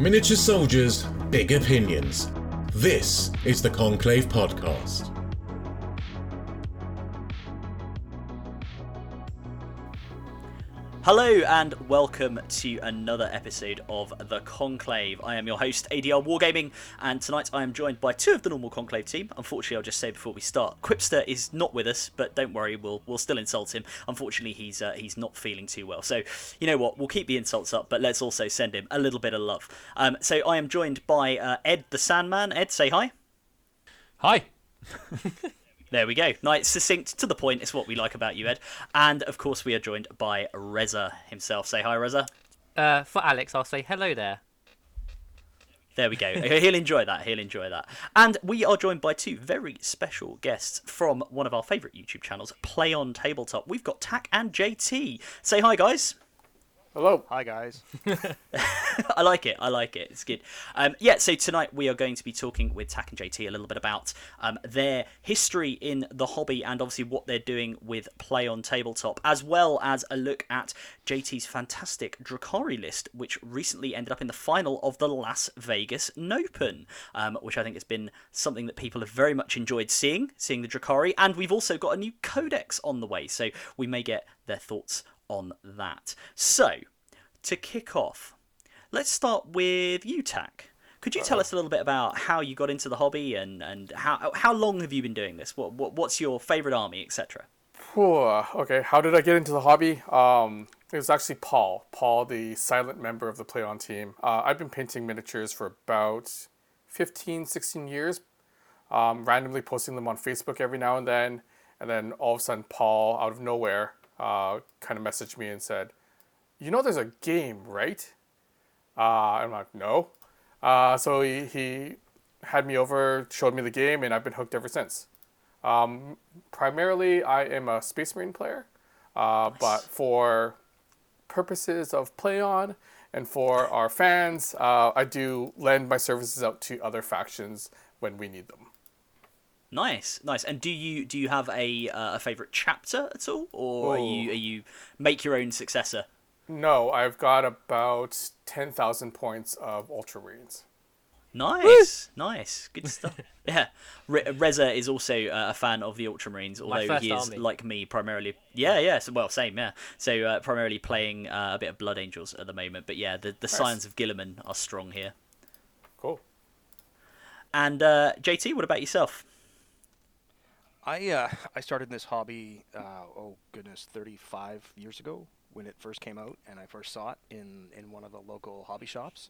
Miniature soldiers, big opinions. This is the Conclave Podcast. Hello and welcome to another episode of The Conclave. I am your host, ADR Wargaming, and tonight I am joined by two of the normal Conclave team. Unfortunately, I'll just say before we start, Quipster is not with us, but don't worry, we'll still insult him. Unfortunately, he's not feeling too well. So, you know what, we'll keep the insults up, but let's also send him a little bit of love. So I am joined by Ed the Sandman. Ed, say hi. Hi. There we go. Nice, succinct, to the point. It's what we like about you, Ed. And, of course, we are joined by Reza himself. Say hi, Reza. For Alex, I'll say hello there. There we go. He'll enjoy that. He'll enjoy that. And we are joined by two very special guests from one of our favourite YouTube channels, Play on Tabletop. We've got Tak and JT. Say hi, guys. Hello. Hi, guys. I like it. I like it. It's good. So tonight we are going to be talking with Tak and JT a little bit about their history in the hobby and obviously what they're doing with Play on Tabletop, as well as a look at JT's fantastic Drukhari list, which recently ended up in the final of the Las Vegas Nopen, which I think has been something that people have very much enjoyed seeing the Drukhari. And we've also got a new codex on the way, so we may get their thoughts on that. So, to kick off, let's start with you, Tak. Could you tell us a little bit about how you got into the hobby and how long have you been doing this? What's your favorite army, etc.? Okay, how did I get into the hobby? It was actually Paul, the silent member of the Play On team. I've been painting miniatures for about 15, 16 years, randomly posting them on Facebook every now and then all of a sudden Paul, out of nowhere, kind of messaged me and said, you know there's a game, right? I'm like, no. So he had me over, showed me the game, and I've been hooked ever since. Primarily, I am a Space Marine player, nice. But for purposes of Play On and for our fans, I do lend my services out to other factions when we need them. Nice. And do you have a favorite chapter at all, or are you make your own successor? No, I've got about 10,000 points of Ultramarines. Nice, woo! Nice, good stuff. Yeah, Reza is also a fan of the Ultramarines, although he is army. Like me, primarily. Yeah. So, well, same. Yeah. So primarily playing a bit of Blood Angels at the moment, but yeah, the nice. Signs of Guilliman are strong here. Cool. And JT, what about yourself? I started this hobby 35 years ago when it first came out, and I first saw it in one of the local hobby shops,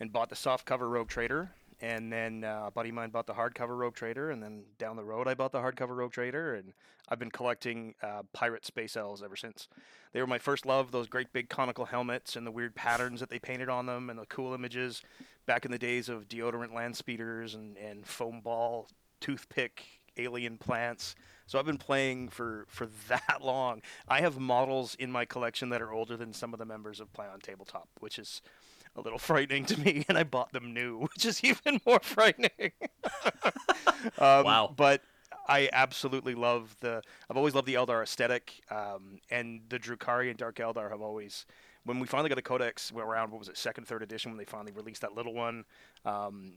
and bought the softcover Rogue Trader, and then a buddy of mine bought the hardcover Rogue Trader, and then down the road I bought the hardcover Rogue Trader, and I've been collecting pirate space elves ever since. They were my first love, those great big conical helmets and the weird patterns that they painted on them and the cool images back in the days of deodorant land speeders and foam ball, toothpick, alien plants. So I've been playing for that long. I have models in my collection that are older than some of the members of Play on Tabletop, which is a little frightening to me, and I bought them new, which is even more frightening. Wow. But I absolutely love I've always loved the Eldar aesthetic, and the Drukhari and Dark Eldar have always... When we finally got a codex around, what was it, second, third edition, when they finally released that little one,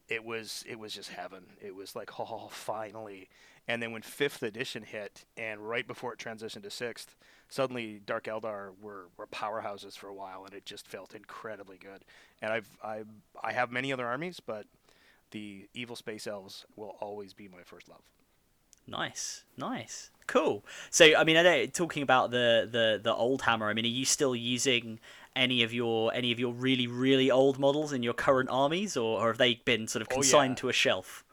it was just heaven. It was like, oh, finally. And then when fifth edition hit, and right before it transitioned to sixth, suddenly Dark Eldar were powerhouses for a while, and it just felt incredibly good. And I have many other armies, but the evil space elves will always be my first love. Nice. Cool. So, I mean, I know, talking about the old hammer, I mean, are you still using any of your really, really old models in your current armies, or have they been sort of consigned to a shelf?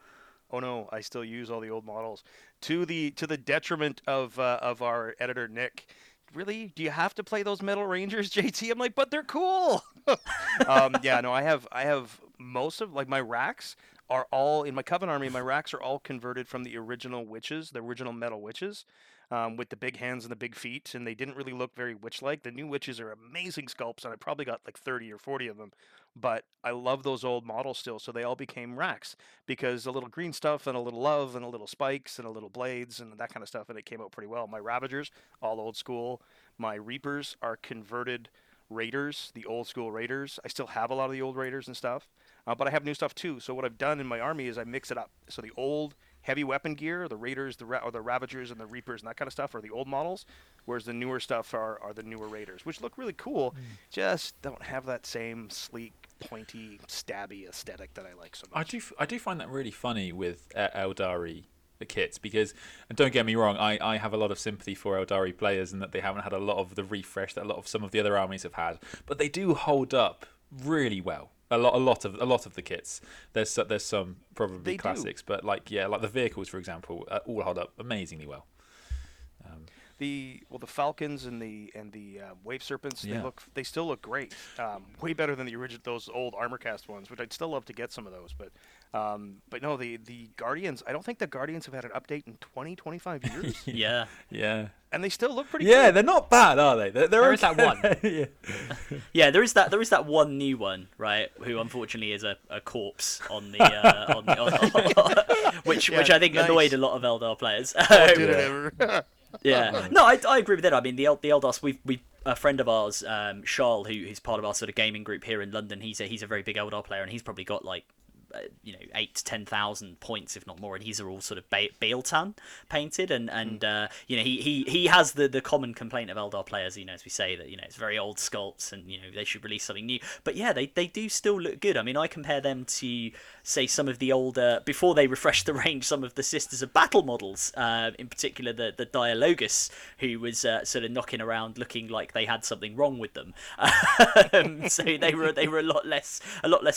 Oh no, I still use all the old models to the detriment of our editor Nick. Really? Do you have to play those Metal Rangers, JT? I'm like, but they're cool. I have most of, like, my racks are all in my Coven army. My racks are all converted from the original witches, the original metal witches, with the big hands and the big feet, and they didn't really look very witch-like. The new witches are amazing sculpts, and I probably got like 30 or 40 of them, but I love those old models still, so they all became racks, because a little green stuff, and a little love, and a little spikes, and a little blades, and that kind of stuff, and it came out pretty well. My Ravagers, all old school. My Reapers are converted Raiders, the old school Raiders. I still have a lot of the old Raiders and stuff, but I have new stuff too. So what I've done in my army is I mix it up. So the old heavy weapon gear, the Raiders, the Ravagers and the Reapers and that kind of stuff are the old models, whereas the newer stuff are the newer Raiders, which look really cool, just don't have that same sleek, pointy, stabby aesthetic that I like so much. I do find that really funny with Eldari kits, because, and don't get me wrong, I have a lot of sympathy for Eldari players and that they haven't had a lot of the refresh that some of the other armies have had, but they do hold up really well. A lot of the kits. There's some probably they classics, do. But like the vehicles, for example, all hold up amazingly well. The Falcons and the Wave Serpents, yeah. they still look great, way better than the original, those old armor cast ones, which I'd still love to get some of those, but no, the Guardians, I don't think the Guardians have had an update in 25 years. yeah and they still look pretty good. They're not bad, are they? There is that one. Yeah, there is that one new one, right, who unfortunately is a corpse on the which I think annoyed a lot of Eldar players. Did it ever? Yeah, no, I agree with that. I mean, the Eldars, we a friend of ours, Charles, who's part of our sort of gaming group here in London, he's a very big Eldar player, and he's probably got 8,000 to 10,000 points, if not more, and these are all sort of Bealtan painted, and he has the common complaint of Eldar players, as we say, that it's very old sculpts, and they should release something new. But yeah, they do still look good. I mean, I compare them to, say, some of the older, before they refreshed the range, some of the Sisters of Battle models, in particular the Dialogus, who was sort of knocking around looking like they had something wrong with them. So they were a lot less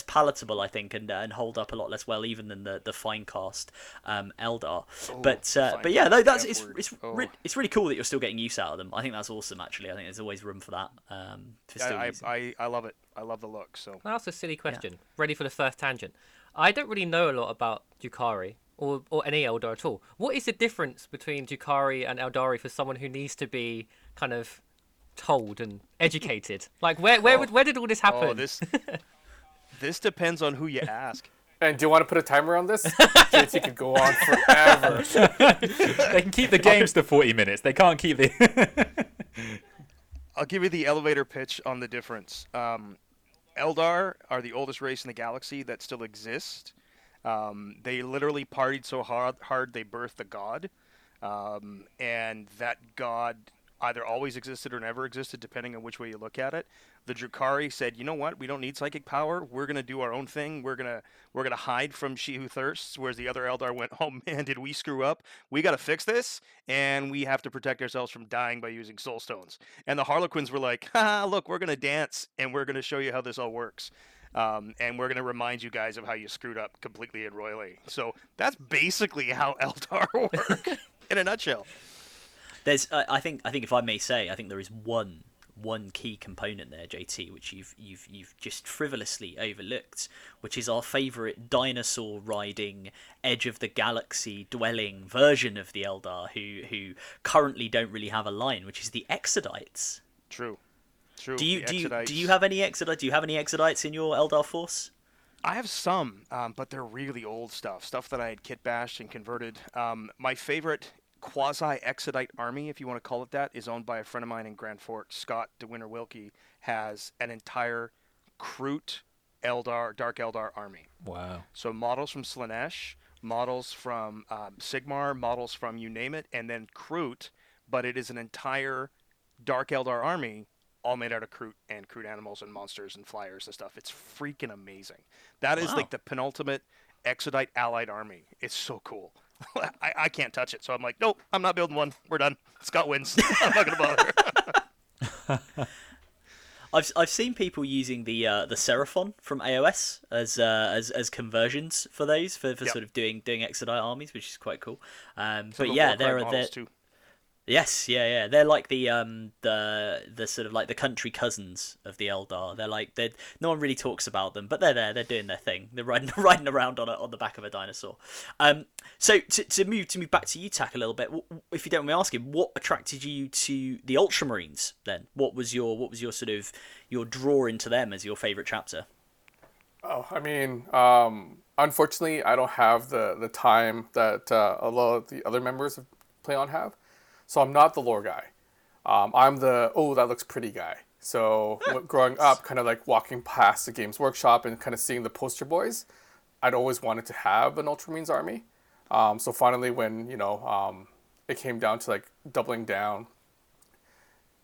palatable, I think, and hold up a lot less well even than the fine cast Eldar. But yeah, no, it's really cool that you're still getting use out of them. I think that's awesome, actually. I think there's always room for that. I love it. I love the look. So can I ask a silly question? Yeah. Ready for the first tangent? I don't really know a lot about Drukhari or any Eldar at all. What is the difference between Drukhari and Eldari for someone who needs to be kind of told and educated? Like where did all this happen? This depends on who you ask. And do you want to put a timer on this? JT could go on forever. They can keep the games to 40 minutes. They can't keep the... I'll give you the elevator pitch on the difference. Eldar are the oldest race in the galaxy that still exists. They literally partied so hard they birthed a god. And that god either always existed or never existed, depending on which way you look at it. The Drukhari said, "You know what? We don't need psychic power. We're gonna do our own thing. We're gonna hide from She Who Thirsts." Whereas the other Eldar went, "Oh man, did we screw up? We gotta fix this, and we have to protect ourselves from dying by using soul stones." And the Harlequins were like, "Ha! Look, we're gonna dance, and we're gonna show you how this all works, and we're gonna remind you guys of how you screwed up completely and royally." So that's basically how Eldar work in a nutshell. There's, I think, if I may say, I think there is one key component there, JT, which you've just frivolously overlooked, which is our favourite dinosaur riding, edge of the galaxy dwelling version of the Eldar, who currently don't really have a line, which is the Exodites. True. Do you have any Exodites? Do you have any Exodites in your Eldar force? I have some, but they're really old stuff that I had kit bashed and converted. My favourite quasi-Exodite army, if you want to call it that, is owned by a friend of mine in Grand Forks. Scott DeWinter-Wilkie has an entire Kroot Eldar, Dark Eldar army. Wow. So models from Slaanesh, models from Sigmar, models from you name it, and then Kroot, but it is an entire Dark Eldar army all made out of Kroot and Kroot animals and monsters and flyers and stuff. It's freaking amazing. That is like the penultimate Exodite allied army. It's so cool. I can't touch it, so I'm like, nope, I'm not building one. We're done. Scott wins. I'm not going to bother. I've seen people using the Seraphon from AOS as conversions for those for sort of doing Exodite armies, which is quite cool. But yeah, there are too. Yes, yeah, they're like the sort of like the country cousins of the Eldar. They're like no one really talks about them, but they're there. They're doing their thing. They're riding around on the back of a dinosaur. So to move back to you, Tak, a little bit. If you don't mind me asking, what attracted you to the Ultramarines then? What was your sort of your draw into them as your favorite chapter? Oh, I mean, unfortunately, I don't have the time that a lot of the other members of Play On have. So I'm not the lore guy. I'm the, that looks pretty guy. So growing up, kind of like walking past the Games Workshop and kind of seeing the poster boys, I'd always wanted to have an Ultramarines army. So finally, when, you know, it came down to like doubling down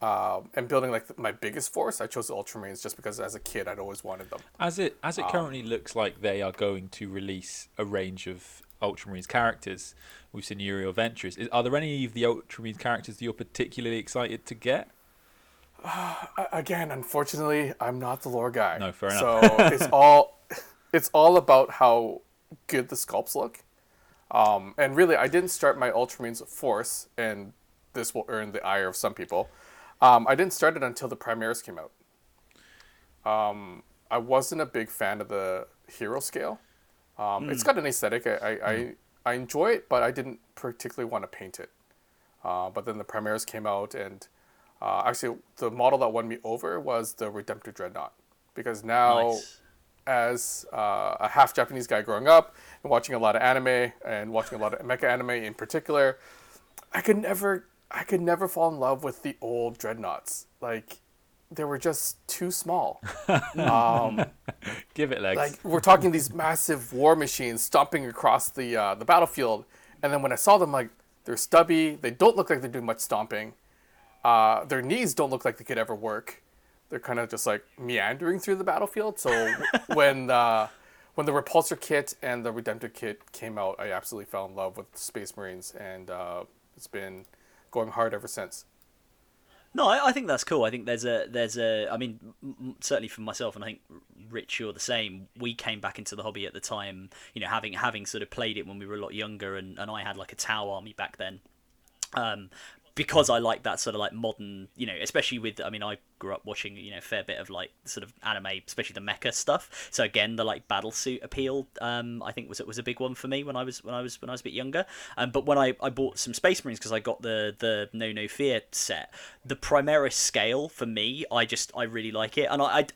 and building like my biggest force, I chose the Ultramarines just because as a kid, I'd always wanted them. As it currently looks like they are going to release a range of Ultramarines characters. We've seen Uriel Ventures. Are there any of the Ultramarines characters that you're particularly excited to get? Again, unfortunately, I'm not the lore guy. No, fair enough. So it's all about how good the sculpts look. And really, I didn't start my Ultramarines force, and this will earn the ire of some people. I didn't start it until the Primaris came out. I wasn't a big fan of the hero scale. It's got an aesthetic. I enjoy it, but I didn't particularly want to paint it. But then the Primaris came out, and... actually, the model that won me over was the Redemptor Dreadnought. Because now, as a half-Japanese guy growing up, and watching a lot of anime, and watching a lot of mecha anime in particular, I could never fall in love with the old Dreadnoughts. Like, they were just too small. Give it legs. Like, we're talking these massive war machines stomping across the battlefield. And then when I saw them, like, they're stubby. They don't look like they're doing much stomping. Their knees don't look like they could ever work. They're kind of just like meandering through the battlefield. So when the Repulsor kit and the Redemptor kit came out, I absolutely fell in love with Space Marines, and it's been going hard ever since. No, I think that's cool. I think there's a. I mean, certainly for myself, and I think Rich, you're the same. We came back into the hobby at the time, you know, having sort of played it when we were a lot younger, and I had like a Tau army back then. Because I like that sort of like modern, you know, especially with, I mean, I grew up watching, you know, a fair bit of like sort of anime, especially the mecha stuff. So again, the like battle suit appeal, I think was a big one for me when I was a bit younger. But when I bought some Space Marines because I got the No Fear set, the Primaris scale for me, I really like it, and I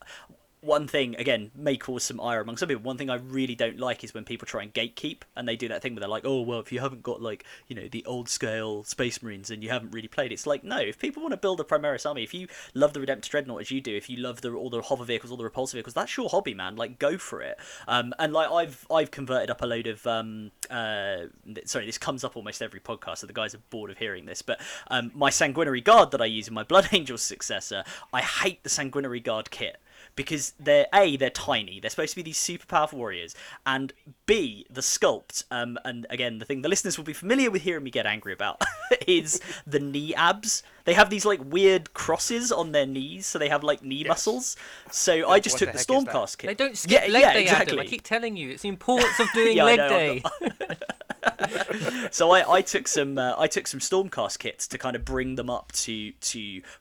one thing, again, may cause some ire among some people. One thing I really don't like is when people try and gatekeep, and they do that thing where they're like, oh, well, if you haven't got, like, you know, the old-scale Space Marines and you haven't really played, it's like, no, if people want to build a Primaris army, if you love the Redemptor Dreadnought as you do, if you love all the hover vehicles, all the repulsor vehicles, that's your hobby, man. Like, go for it. And, like, I've converted up a load of... sorry, this comes up almost every podcast, so the guys are bored of hearing this, but my Sanguinary Guard that I use in my Blood Angels successor, I hate the Sanguinary Guard kit. Because they're tiny. They're supposed to be these super powerful warriors. And B, the sculpt, and again, the thing the listeners will be familiar with hearing me get angry about is the knee abs. They have these like weird crosses on their knees, so they have like knee muscles. So I just took the Stormcast kit. They don't skip leg day, exactly. I keep telling you, it's the importance of doing leg day. So I took some Stormcast kits to kind of bring them up to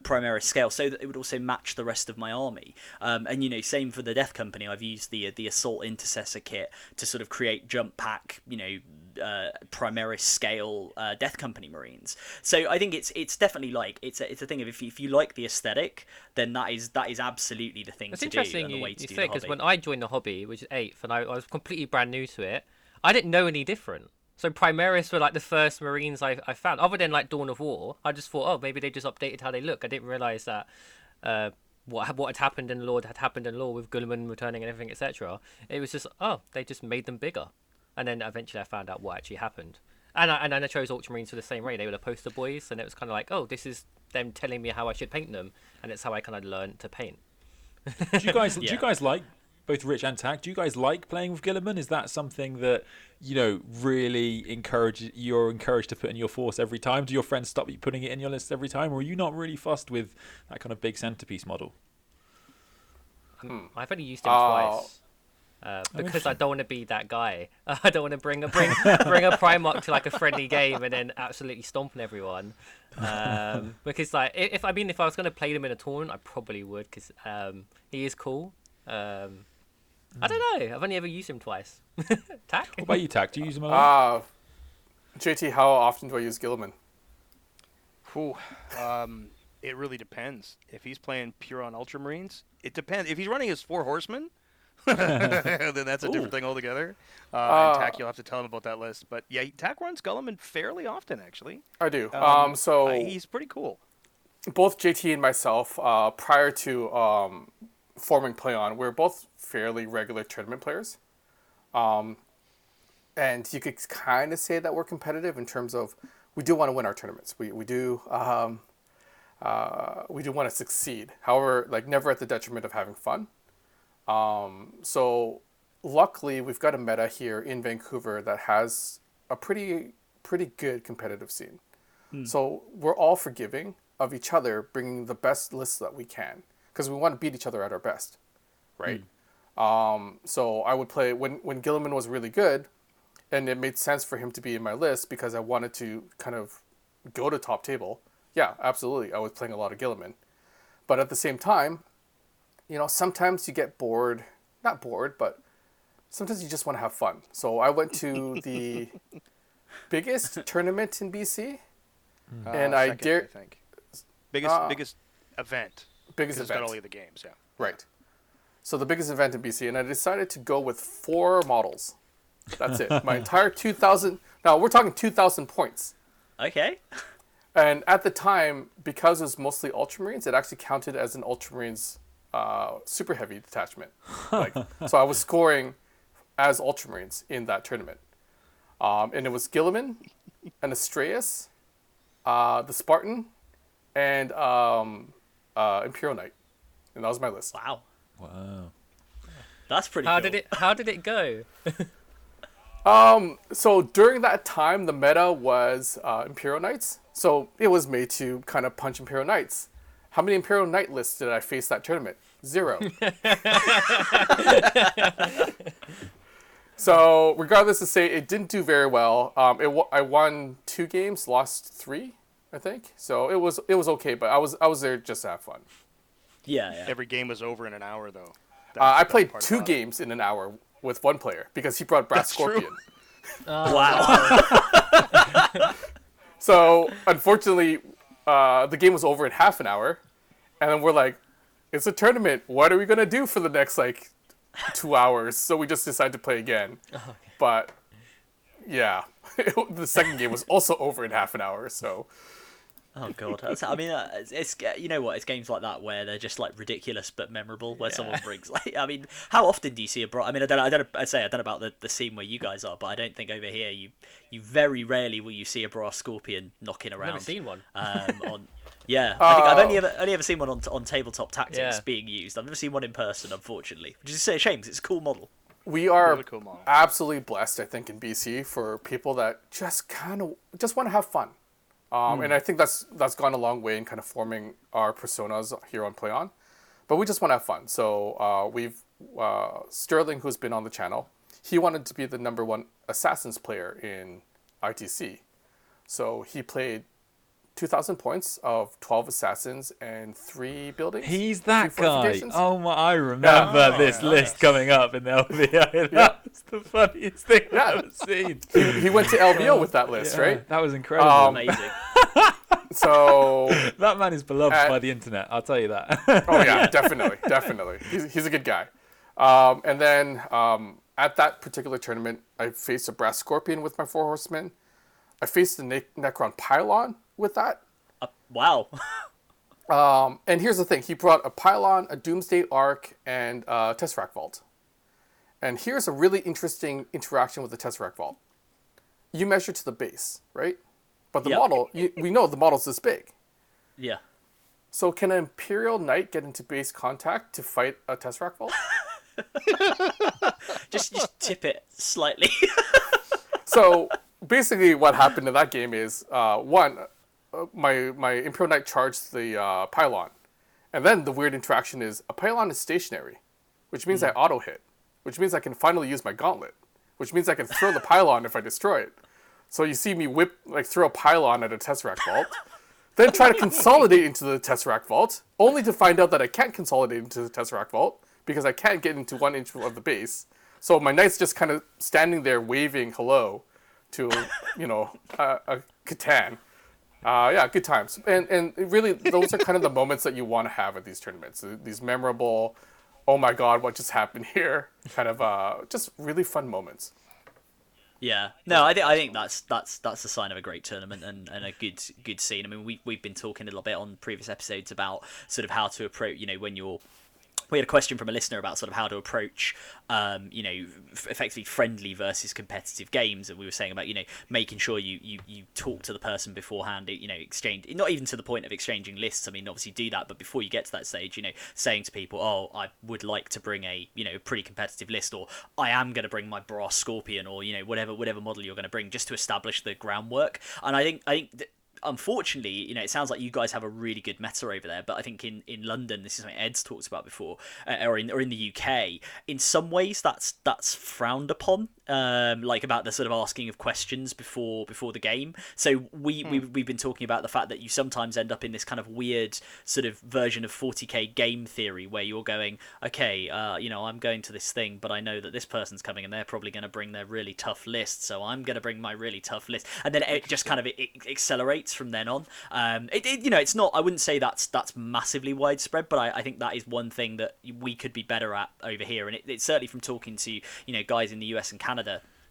Primaris scale, so that it would also match the rest of my army. And you know, same for the Death Company. I've used the Assault Intercessor kit to sort of create jump pack, you know, Primaris scale Death Company Marines. So I think it's definitely like it's a thing of if you like the aesthetic, then that is absolutely the thing. That's to do. That's interesting. You say, because when I joined the hobby, which is 8th, and I was completely brand new to it, I didn't know any different. So Primaris were like the first Marines I found. Other than like Dawn of War, I just thought, oh, maybe they just updated how they look. I didn't realise that what had happened in lore with Guilliman returning and everything, etc. It was just, oh, they just made them bigger. And then eventually I found out what actually happened. And then I chose Ultramarines for the same way. They were the poster boys, and it was kind of like, oh, this is them telling me how I should paint them, and it's how I kind of learned to paint. Do you guys like... both Rich and Tak, do you guys like playing with Guilliman? Is that something that, you know, really you're encouraged to put in your force every time? Do your friends stop you putting it in your list every time? Or are you not really fussed with that kind of big centerpiece model? I've only used him twice. Because I don't want to be that guy. I don't want to bring a Primarch to like a friendly game and then absolutely stomp on everyone. Because like, if I was going to play him in a tournament, I probably would, because he is cool. I don't know. I've only ever used him twice. Tak? What about you, Tak? Do you use him a lot? JT, how often do I use Guilliman? Cool. It really depends. If he's playing pure on Ultramarines, it depends. If he's running his 4 Horsemen, then that's a different thing altogether. And Tak, you'll have to tell him about that list. But yeah, Tak runs Guilliman fairly often, actually. I do. So he's pretty cool. both JT and myself, prior to forming Play On, we were both fairly regular tournament players. And you could kind of say that we're competitive in terms of we do want to win our tournaments. We do want to succeed. However, like never at the detriment of having fun. So luckily, we've got a meta here in Vancouver that has a pretty good competitive scene. So we're all forgiving of each other, bringing the best lists that we can because we want to beat each other at our best, right? So I would play when Guilliman was really good, and it made sense for him to be in my list because I wanted to kind of go to top table. Yeah, absolutely. I was playing a lot of Guilliman, but at the same time, you know, sometimes you get bored. Not bored, but sometimes you just want to have fun. So I went to the biggest tournament in BC. And I dare think biggest event. Biggest event. It's got only the games, yeah. Right. So the biggest event in BC, and I decided to go with 4 models. That's it. My entire 2,000. Now we're talking 2,000 points. Okay. And at the time, because it was mostly Ultramarines, it actually counted as an Ultramarines super heavy detachment. Like, so I was scoring as Ultramarines in that tournament, and it was Guilliman, an Astraeus, the Spartan, and Imperial Knight, and that was my list. Wow, that's pretty. How cool. How did it go? So during that time, the meta was Imperial Knights, so it was made to kind of punch Imperial Knights. How many Imperial Knight lists did I face that tournament? 0. So, regardless to say, it didn't do very well. I won 2 games, lost 3, I think. So it was okay, but I was there just to have fun. Yeah. Every game was over in an hour, though. I played 2 games in an hour with one player because he brought Brass Scorpion. Wow. So, unfortunately, the game was over in half an hour, and then we're like, it's a tournament. What are we going to do for the next, 2 hours? So we just decided to play again. Oh, okay. But, yeah, the second game was also over in half an hour, so... Oh, God. It's you know what? It's games like that where they're just, ridiculous but memorable, where someone brings, how often do you see a... I don't know about the scene where you guys are, but I don't think over here you very rarely will you see a Brass Scorpion knocking around. I've never seen one. I think I've only ever seen one on Tabletop Tactics being used. I've never seen one in person, unfortunately, which is a shame because it's a cool model. We are really cool model. Absolutely blessed, I think, in BC for people that just want to have fun. And I think that's gone a long way in kind of forming our personas here on Play On, but we just want to have fun. So we've Sterling, who's been on the channel, he wanted to be the number 1 Assassins player in ITC, so he played 2,000 points of 12 Assassins and 3 buildings. He's that guy. Oh my! I remember this list coming up in the LVO. That's the funniest thing I've ever seen. He went to LVO with that list, right? That was incredible. Amazing. So that man is beloved by the internet. I'll tell you that. Oh yeah, definitely. He's a good guy. And then at that particular tournament, I faced a Brass Scorpion with my 4 Horsemen. I faced the Necron Pylon with that. Wow. And here's the thing. He brought a Pylon, a Doomsday Arc, and a Tesseract Vault. And here's a really interesting interaction with the Tesseract Vault. You measure to the base, right? But the model, we know the model's this big. Yeah. So can an Imperial Knight get into base contact to fight a Tesseract Vault? just tip it slightly. So basically what happened in that game is, my Imperial Knight charged the Pylon. And then the weird interaction is, a Pylon is stationary, which means I auto-hit, which means I can finally use my gauntlet, which means I can throw the Pylon if I destroy it. So you see me throw a Pylon at a Tesseract Vault, then try to consolidate into the Tesseract Vault, only to find out that I can't consolidate into the Tesseract Vault, because I can't get into 1 inch of the base. So my Knight's just kind of standing there waving hello to, a Catan. Good times. And really, those are kind of the moments that you want to have at these tournaments. These memorable, oh my God, what just happened here? Kind of just really fun moments. Yeah, no, I think that's a sign of a great tournament and a good scene. I mean, we've been talking a little bit on previous episodes about sort of how to approach, you know, when you're. We had a question from a listener about sort of how to approach, you know, effectively friendly versus competitive games, and we were saying about, you know, making sure you talk to the person beforehand, you know, exchange, not even to the point of exchanging lists. I mean, obviously do that, but before you get to that stage, you know, saying to people, oh, I would like to bring a, you know, pretty competitive list, or I am going to bring my Brass Scorpion, or, you know, whatever model you're going to bring, just to establish the groundwork. And I think that, unfortunately, you know, it sounds like you guys have a really good meta over there, but I think in London, this is something Ed's talked about before, or in the UK, in some ways that's frowned upon, like about the sort of asking of questions before the game. So we've been talking about the fact that you sometimes end up in this kind of weird sort of version of 40k game theory where you're going, okay, you know, I'm going to this thing, but I know that this person's coming and they're probably going to bring their really tough list, so I'm going to bring my really tough list, and then it just kind of it accelerates from then on. You know, it's not, I wouldn't say that's massively widespread, but I think that is one thing that we could be better at over here, and it's certainly from talking to, you know, guys in the US and Canada.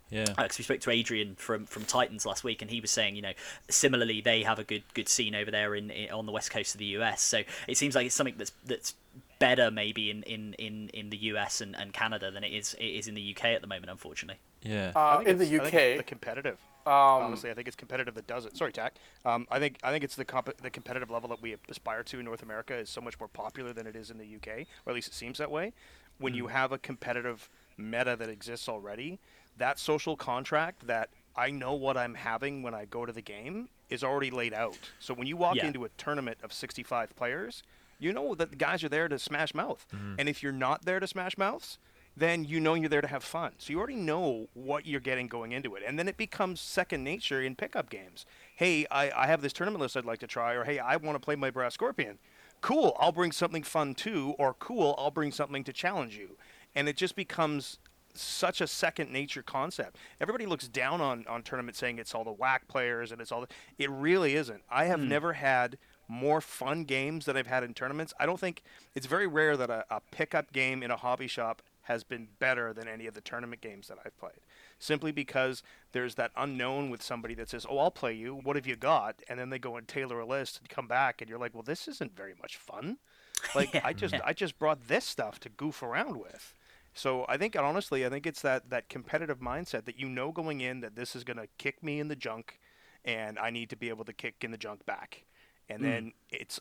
Yeah, because we spoke to Adrian from Titans last week, and he was saying, you know, similarly they have a good scene over there in on the west coast of the US. So it seems like it's something that's better maybe in the US and Canada than it is in the UK at the moment, unfortunately. Yeah, in the UK, the competitive. Honestly, I think it's competitive that does it. Sorry, Tak. I think it's the competitive level that we aspire to in North America is so much more popular than it is in the UK, or at least it seems that way. When you have a competitive meta that exists already, that social contract that I know what I'm having when I go to the game is already laid out. So when you walk into a tournament of 65 players, you know that the guys are there to smash mouth. Mm-hmm. And if you're not there to smash mouths, then you know you're there to have fun. So you already know what you're getting going into it. And then it becomes second nature in pickup games. Hey, I have this tournament list I'd like to try, or hey, I want to play my Brass Scorpion. Cool, I'll bring something fun too, or cool, I'll bring something to challenge you. And it just becomes such a second nature concept. Everybody looks down on tournaments saying it's all the whack players and it's all the... It really isn't. I have never had more fun games than I've had in tournaments. I don't think... It's very rare that a pickup game in a hobby shop has been better than any of the tournament games that I've played, simply because there's that unknown with somebody that says, oh, I'll play you, what have you got? And then they go and tailor a list and come back, and you're like, well, this isn't very much fun. Like, I just brought this stuff to goof around with. So I think, honestly, it's that competitive mindset that you know going in that this is going to kick me in the junk, and I need to be able to kick in the junk back. And then it's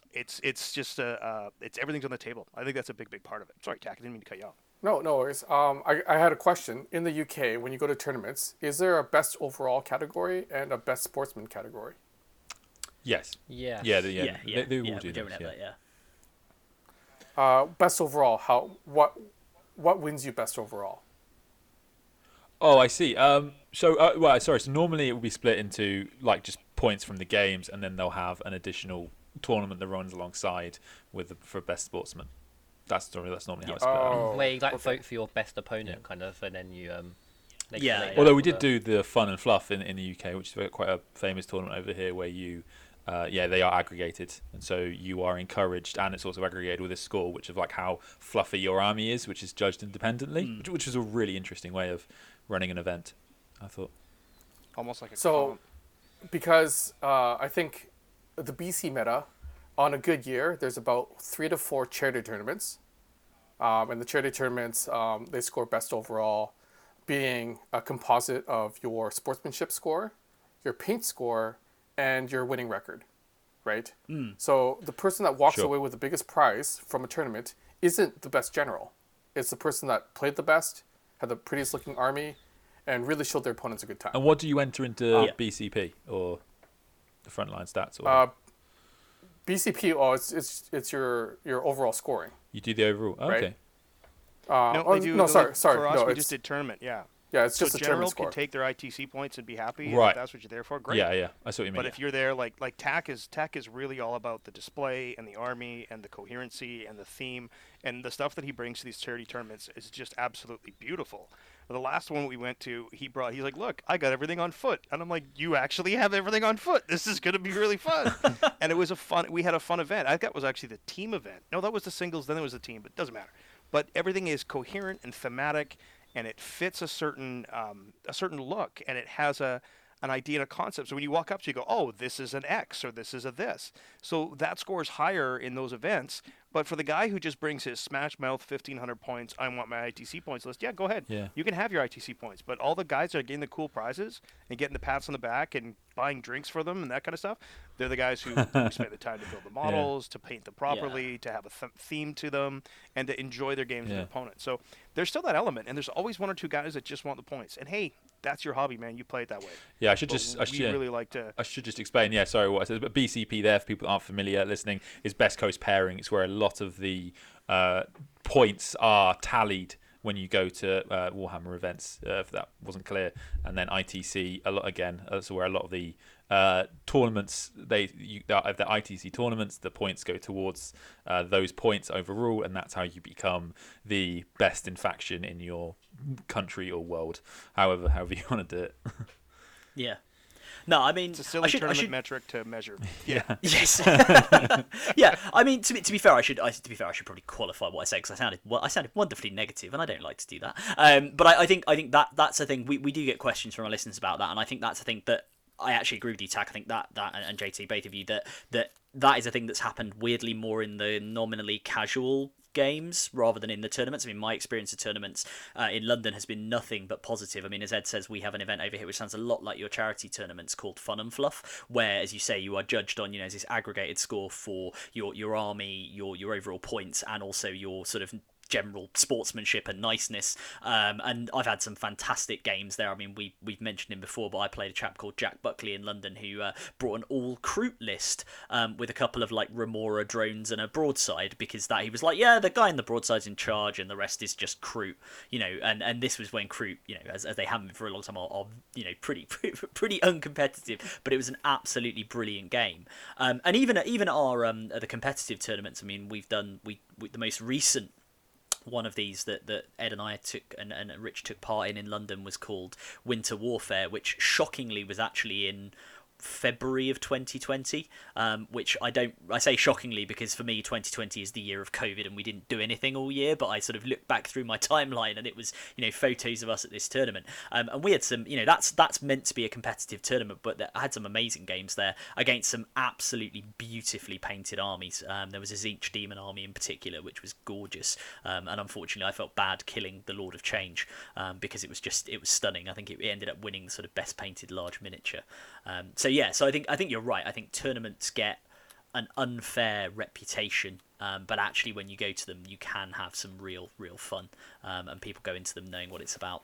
just it's everything's on the table. I think that's a big part of it. Sorry, Tak, I didn't mean to cut you off. No worries. I had a question. In the UK, when you go to tournaments, is there a best overall category and a best sportsman category? Yes. Yeah. Yeah. They all do that. Best overall. What wins you best overall? Oh, I see. So normally it will be split into like just points from the games, and then they'll have an additional tournament that runs alongside with for best sportsman. That's normally how it's split. They vote for your best opponent, kind of, and then you. Although we did do the fun and fluff in the UK, which is quite a famous tournament over here, where you, they are aggregated, and so you are encouraged, and it's also aggregated with a score, which is like how fluffy your army is, which is judged independently, which is a really interesting way of running an event, I thought. Almost like a comp. Because I think the BC meta. On a good year, there's about 3 to 4 charity tournaments. And the charity tournaments, they score best overall, being a composite of your sportsmanship score, your paint score, and your winning record, right? So the person that walks away with the biggest prize from a tournament isn't the best general. It's the person that played the best, had the prettiest looking army, and really showed their opponents a good time. And what do you enter into BCP, or the frontline stats? Or... BCP, it's your overall scoring. You do the overall, okay. Right? We just did tournament, yeah. Yeah, it's so just a tournament score. General can take their ITC points and be happy, right? If that's what you're there for, great. Yeah, I see what you mean. But if you're there, like Tak is really all about the display and the army and the coherency and the theme, and the stuff that he brings to these charity tournaments is just absolutely beautiful. The last one we went to, he's like, look, I got everything on foot. And I'm like, you actually have everything on foot. This is going to be really fun. And it was we had a fun event. I think that was actually the team event. No, that was the singles, then it was the team, but it doesn't matter. But everything is coherent and thematic and it fits a certain look, and it has a an idea and a concept. So when you walk up to, you go, oh, this is an X or this is a this. So that scores higher in those events. But for the guy who just brings his smash mouth 1,500 points, I want my ITC points list. Yeah, go ahead. Yeah. You can have your ITC points. But all the guys that are getting the cool prizes and getting the pats on the back and buying drinks for them and that kind of stuff, they're the guys who spend the time to build the models, to paint them properly, to have a theme to them, and to enjoy their games with their opponent. So there's still that element, and there's always one or two guys that just want the points. And hey, that's your hobby, man. You play it that way. Yeah, I should I should just explain. Yeah, sorry, what I said. But BCP there, for people that aren't familiar listening, is best coast pairing. It's where a lot of the points are tallied when you go to Warhammer events, if that wasn't clear. And then ITC, a lot again, so where a lot of the tournaments, the ITC tournaments, the points go towards those points overall, and that's how you become the best in faction in your country or world, however you want to do it. Yeah. No, I mean, it's a silly tournament metric to measure. Yeah. Yes. Yeah. I mean, to be fair, I should probably qualify what I said, because I sounded wonderfully negative, and I don't like to do that. But I think that's a thing. We do get questions from our listeners about that, and I think that's a thing that I actually agree with you, Tak. I think that and JT, both of you, that is a thing that's happened weirdly more in the nominally casual games rather than in the tournaments. I mean, my experience of tournaments in London has been nothing but positive. I mean, as Ed says, we have an event over here which sounds a lot like your charity tournaments called Fun and Fluff, where, as you say, you are judged on, you know, this aggregated score for your army, your overall points, and also your sort of general sportsmanship and niceness, and I've had some fantastic games there. I mean, we've mentioned him before, but I played a chap called Jack Buckley in London who brought an all Kroot list with a couple of like Remora drones and a broadside, because that he was like, yeah, the guy in the broadside's in charge and the rest is just Kroot, you know. And this was when Kroot, you know, as they haven't been for a long time, are you know, pretty uncompetitive, but it was an absolutely brilliant game. And even our the competitive tournaments, I mean, we've done we the most recent one of these that Ed and I took and Rich took part in London was called Winter Warfare, which shockingly was actually in February of 2020, which I say shockingly because for me 2020 is the year of COVID and we didn't do anything all year, but I sort of looked back through my timeline and it was, you know, photos of us at this tournament, and we had some, you know, that's meant to be a competitive tournament, but I had some amazing games there against some absolutely beautifully painted armies. There was a Zeech demon army in particular which was gorgeous, and unfortunately I felt bad killing the Lord of Change, because it was stunning. I think it ended up winning sort of best painted large miniature. So I think you're right. I think tournaments get an unfair reputation, but actually when you go to them, you can have some real fun, and people go into them knowing what it's about.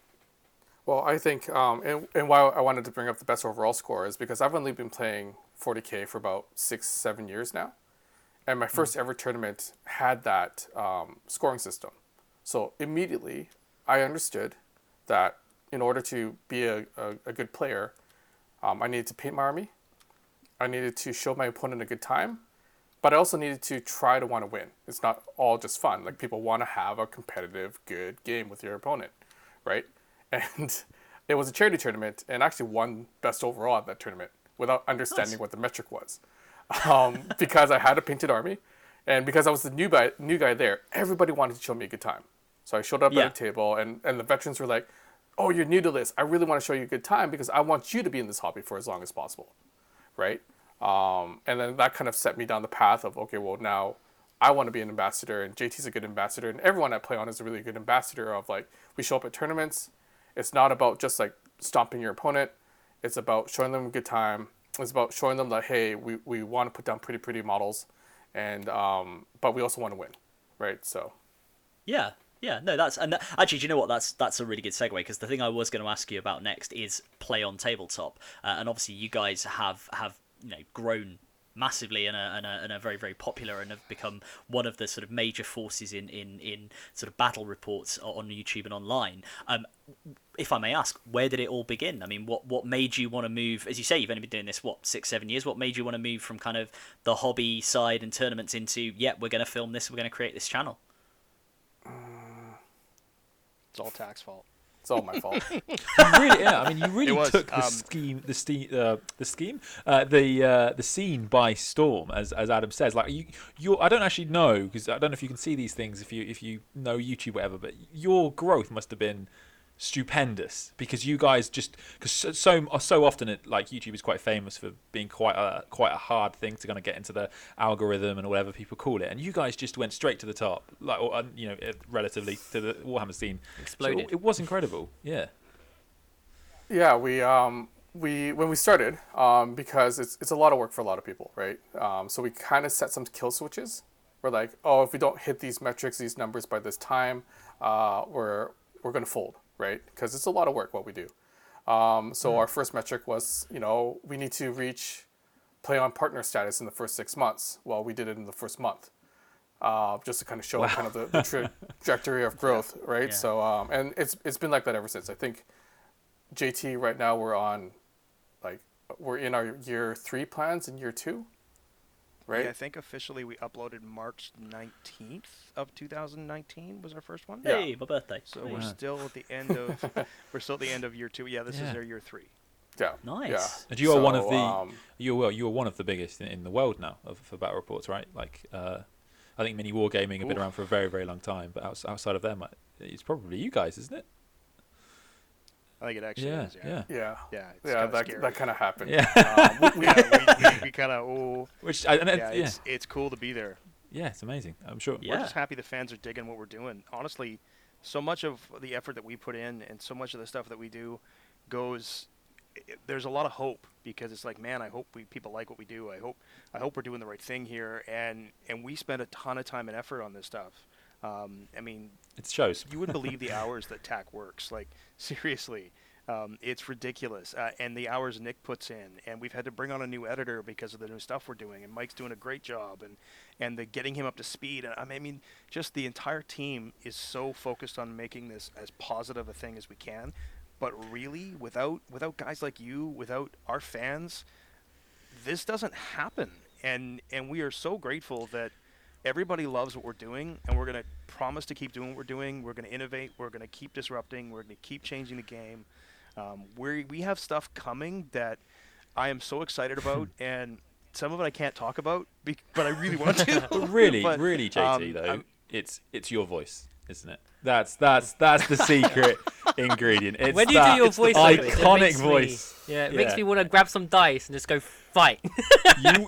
Well, I think, and why I wanted to bring up the best overall score is because I've only been playing 40K for about 6-7 years now, and my first ever tournament had that scoring system. So immediately, I understood that in order to be a good player, I needed to paint my army. I needed to show my opponent a good time, but I also needed to try to want to win. It's not all just fun. Like, people want to have a competitive, good game with your opponent, right? And it was a charity tournament, and I actually won best overall at that tournament without understanding what the metric was, because I had a painted army, and because I was the new guy there, everybody wanted to show me a good time. So I showed up at a table, and the veterans were like, oh, you're new to this. I really want to show you a good time because I want you to be in this hobby for as long as possible, right? And then that kind of set me down the path of, okay, well, now I want to be an ambassador, and JT's a good ambassador, and everyone I play on is a really good ambassador of, like, we show up at tournaments. It's not about just, like, stomping your opponent. It's about showing them a good time. It's about showing them that, hey, we want to put down pretty models, and but we also want to win, right? So, yeah. Yeah, no, actually, do you know what? That's a really good segue, because the thing I was going to ask you about next is Play on Tabletop, and obviously you guys have you know, grown massively and are very, very popular and have become one of the sort of major forces in sort of battle reports on YouTube and online. If I may ask, where did it all begin? I mean, what made you want to move? As you say, you've only been doing this, 6-7 years? What made you want to move from kind of the hobby side and tournaments into, we're going to film this, we're going to create this channel? It's all Tak's fault. It's all my fault. You really took the scheme, the scene by storm, as Adam says. Like, you I don't actually know, because I don't know if you can see these things if you know YouTube, whatever. But your growth must have been stupendous, because you guys just, because so often it, like, YouTube is quite famous for being quite a hard thing to kind of get into the algorithm and whatever people call it, and you guys just went straight to the top, like, or, you know, relatively to the Warhammer scene. Exploded. So it was incredible. Yeah, we when we started, because it's a lot of work for a lot of people, right? So we kind of set some kill switches. We're like, oh, if we don't hit these metrics, these numbers by this time, we're going to fold, right? Because it's a lot of work what we do. So our first metric was, you know, we need to reach play on partner status in the first 6 months. Well, we did it in the first month, just to kind of show kind of the trajectory of growth, right? Yeah. So and it's been like that ever since. I think JT right now we're on, like, we're in our year 3 plans and year 2. Right? Yeah, I think officially we uploaded March 19th of 2019 was our first one. Yeah. Hey, my birthday. So we're still at the end of year 2. Yeah, this is our year 3. Yeah. Nice. Yeah. And you are one of the you are one of the biggest in the world now for battle reports, right? Like I think Mini Wargaming have been around for a very, very long time, but outside of them it's probably you guys, isn't it? I think it actually is. Yeah, that kind of happened. Yeah, we kind of Which it's cool to be there. Yeah, it's amazing. I'm sure. Yeah. We're just happy the fans are digging what we're doing. Honestly, so much of the effort that we put in and so much of the stuff that we do goes. There's a lot of hope because it's like, man, I hope people like what we do. I hope we're doing the right thing here, and we spend a ton of time and effort on this stuff. I mean, it shows. You wouldn't believe the hours that TAC works. Like, seriously, it's ridiculous. And the hours Nick puts in, and we've had to bring on a new editor because of the new stuff we're doing. And Mike's doing a great job, and the getting him up to speed. And I mean, just the entire team is so focused on making this as positive a thing as we can. But really, without guys like you, without our fans, this doesn't happen. And we are so grateful that. Everybody loves what we're doing, and we're going to promise to keep doing what we're doing. We're going to innovate. We're going to keep disrupting. We're going to keep changing the game. We have stuff coming that I am so excited about, and some of it I can't talk about, but I really want to. Really, JT, though, it's your voice, isn't it? That's the secret ingredient. It's when you do your voice, iconic voice. It makes me want to grab some dice and just go fight.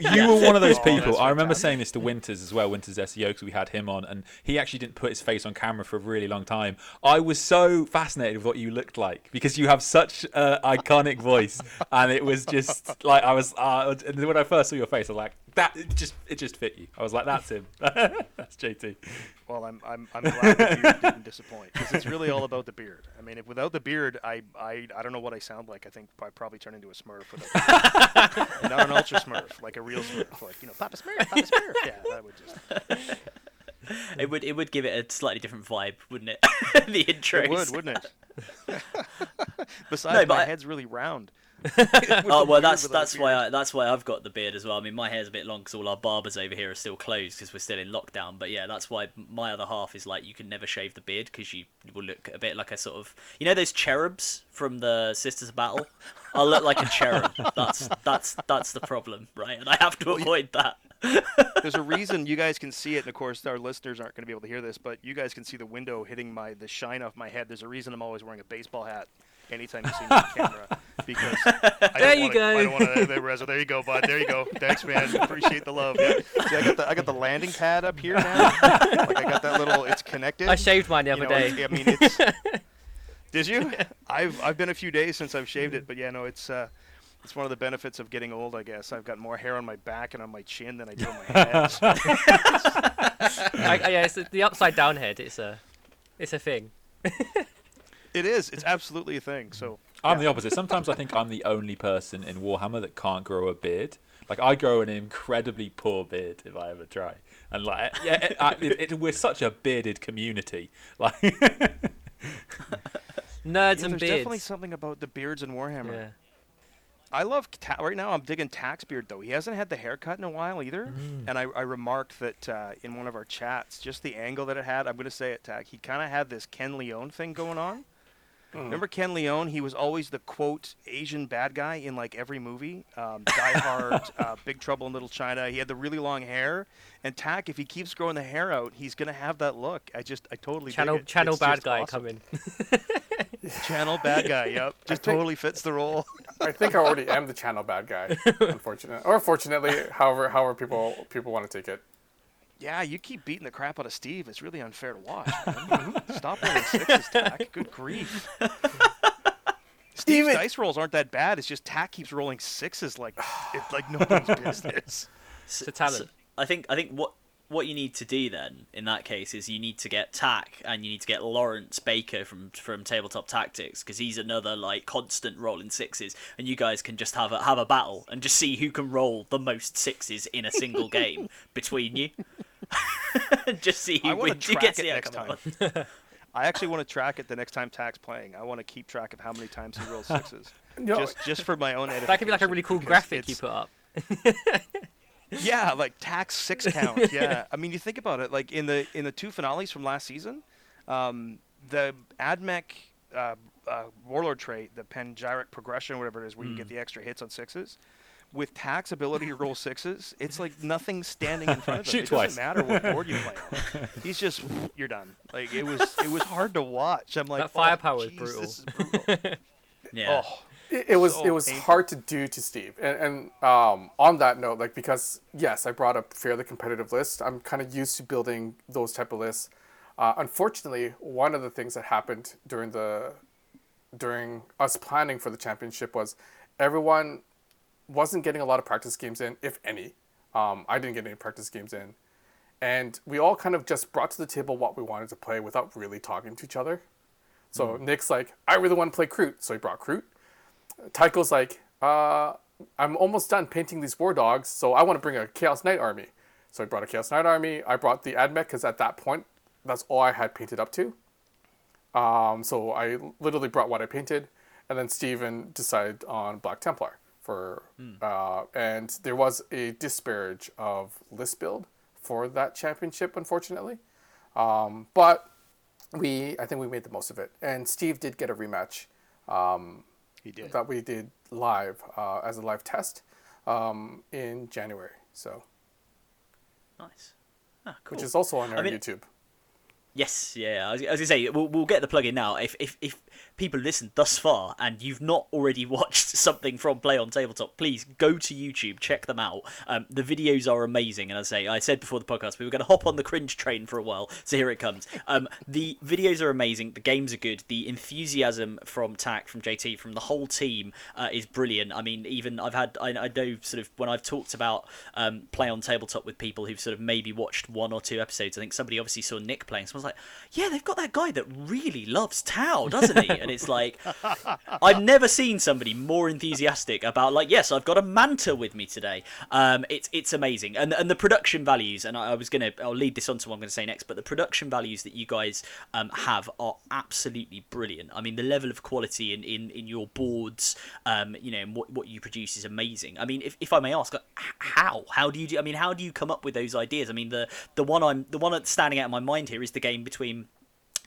You were one of those people. I remember saying this to Winters as well. Winters SEO, because we had him on, and he actually didn't put his face on camera for a really long time. I was so fascinated with what you looked like because you have such an iconic voice, and it was just like I was. When I first saw your face, I was like, that. It just fit you. I was like, that's him. That's JT. Well, I'm glad that you didn't disappoint because it's really all about the beard. I mean, if without the beard, I don't know what I sound like. I think I probably turn into a Smurf, not an ultra Smurf, like a real Smurf, like, you know, Papa Smurf. Yeah, that would just. It would give it a slightly different vibe, wouldn't it? The intros. It would, wouldn't it? Besides, my head's really round. Oh well, that's why I've got the beard as well. I mean, my hair's a bit long because all our barbers over here are still closed because we're still in lockdown. But yeah, that's why my other half is like, you can never shave the beard because you will look a bit like a sort of, you know, those cherubs from the Sisters of Battle. I'll look like a cherub. That's the problem, right? And I have to avoid that. There's a reason you guys can see it, and of course our listeners aren't going to be able to hear this, but you guys can see the window hitting the shine off my head. There's a reason I'm always wearing a baseball hat anytime you see me on camera, because I don't want to Reza. There you go, bud. There you go. Thanks, man. Appreciate the love. Yeah. See, I got the landing pad up here now. Like, I got that little. It's connected. I shaved mine the other day. I mean, it's. Did you? I've been a few days since I've shaved it, but yeah, no, it's one of the benefits of getting old, I guess. I've got more hair on my back and on my chin than I do on my head. So. It's the upside down head. It's a thing. It is. It's absolutely a thing. So I'm the opposite. Sometimes I think I'm the only person in Warhammer that can't grow a beard. Like, I grow an incredibly poor beard if I ever try. And like, we're such a bearded community. Like nerds and beards. There's definitely something about the beards in Warhammer. Yeah. I love right now. I'm digging Tack's beard though. He hasn't had the haircut in a while either. Mm. And I remarked that in one of our chats, just the angle that it had. I'm going to say it, Tack. He kind of had this Ken Leone thing going on. Remember Ken Leone? He was always the, quote, Asian bad guy in, like, every movie. Die Hard, Big Trouble in Little China. He had the really long hair. And Tak, if he keeps growing the hair out, he's going to have that look. I totally dig it. Channel bad guy awesome. Coming. Channel bad guy, yep. Just totally fits the role. I think I already am the channel bad guy, unfortunately. Or fortunately, however people want to take it. Yeah, you keep beating the crap out of Steve. It's really unfair to watch. Stop rolling sixes, Tak. Good grief. Steve's dice rolls aren't that bad. It's just Tak keeps rolling sixes like it's like nobody's business. So, I think what you need to do then in that case is you need to get Tak and you need to get Lawrence Baker from Tabletop Tactics, because he's another like constant rolling sixes, and you guys can just have a battle and just see who can roll the most sixes in a single game between you. Just see who wins. You get it next time. I actually want to track it the next time Tak's playing. I want to keep track of how many times he rolls sixes. No. Just for my own edification. That could be like a really cool graphic you put up. Yeah, like Tak six count. Yeah, I mean, you think about it. Like in the two finales from last season, the Admech Warlord trait, the Pangyric progression, whatever it is, where you get the extra hits on sixes. With Tak's ability to roll sixes, it's like nothing standing in front of him. Shoot it twice. Doesn't matter what board you play on. He's just, you're done. Like it was hard to watch. I'm like, that firepower is brutal. This is brutal. Yeah. Oh. It was painful. Hard to do to Steve, and on that note, like, because yes, I brought up fairly competitive lists. I'm kind of used to building those type of lists. Unfortunately, one of the things that happened during us planning for the championship was everyone wasn't getting a lot of practice games in, if any. I didn't get any practice games in, and we all kind of just brought to the table what we wanted to play without really talking to each other. So Nick's like, I really want to play Kroot, so he brought Kroot. Tycho's like, I'm almost done painting these war dogs, so I want to bring a Chaos Knight army. So I brought a Chaos Knight army. I brought the Admech, because at that point, that's all I had painted up to. So I literally brought what I painted, and then Steven decided on Black Templar. And there was a disparage of list build for that championship, unfortunately. But I think we made the most of it. And Steve did get a rematch. He did. That we did live as a live test in January. So nice, cool. Which is also on YouTube. Yes, yeah. As I say, we'll get the plug in now. If people listen thus far and you've not already watched something from Play on Tabletop, please go to YouTube, check them out. The videos are amazing, and as I say, I said before the podcast, we were going to hop on the cringe train for a while, so here it comes. The videos are amazing, the games are good, the enthusiasm from Tak, from JT, from the whole team is brilliant. I mean, even I know sort of when I've talked about Play on Tabletop with people who've sort of maybe watched one or two episodes, I think somebody obviously saw Nick playing, someone's like, yeah, they've got that guy that really loves Tau, doesn't he? And it's like, I've never seen somebody more enthusiastic about, like, yes, I've got a manta with me today. It's amazing, and the production values, and I'll lead this on to what I'm going to say next, but the production values that you guys have are absolutely brilliant. I mean, the level of quality in your boards, and what you produce is amazing. I mean, if I may ask, like, how do you come up with those ideas? I mean, the one that's standing out in my mind here is the game between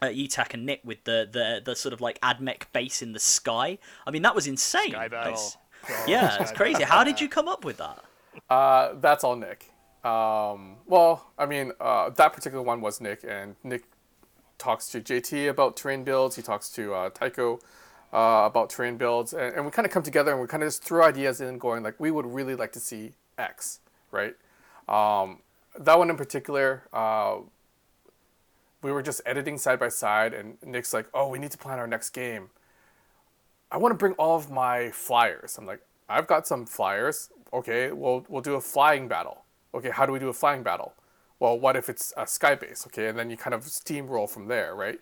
Utak and Nick with the sort of like Admech base in the sky. I mean, that was insane. Sky battle. Yeah, it's crazy. How did you come up with that? That's all Nick. That particular one was Nick, and Nick talks to JT about terrain builds. He talks to Tycho about terrain builds, and we kind of come together and we kind of just throw ideas in, going like, we would really like to see X, right? That one in particular. We were just editing side by side, and Nick's like, oh, we need to plan our next game. I want to bring all of my flyers. I'm like, I've got some flyers. Okay, we'll do a flying battle. Okay, how do we do a flying battle? Well, what if it's a sky base? Okay, and then you kind of steamroll from there, right?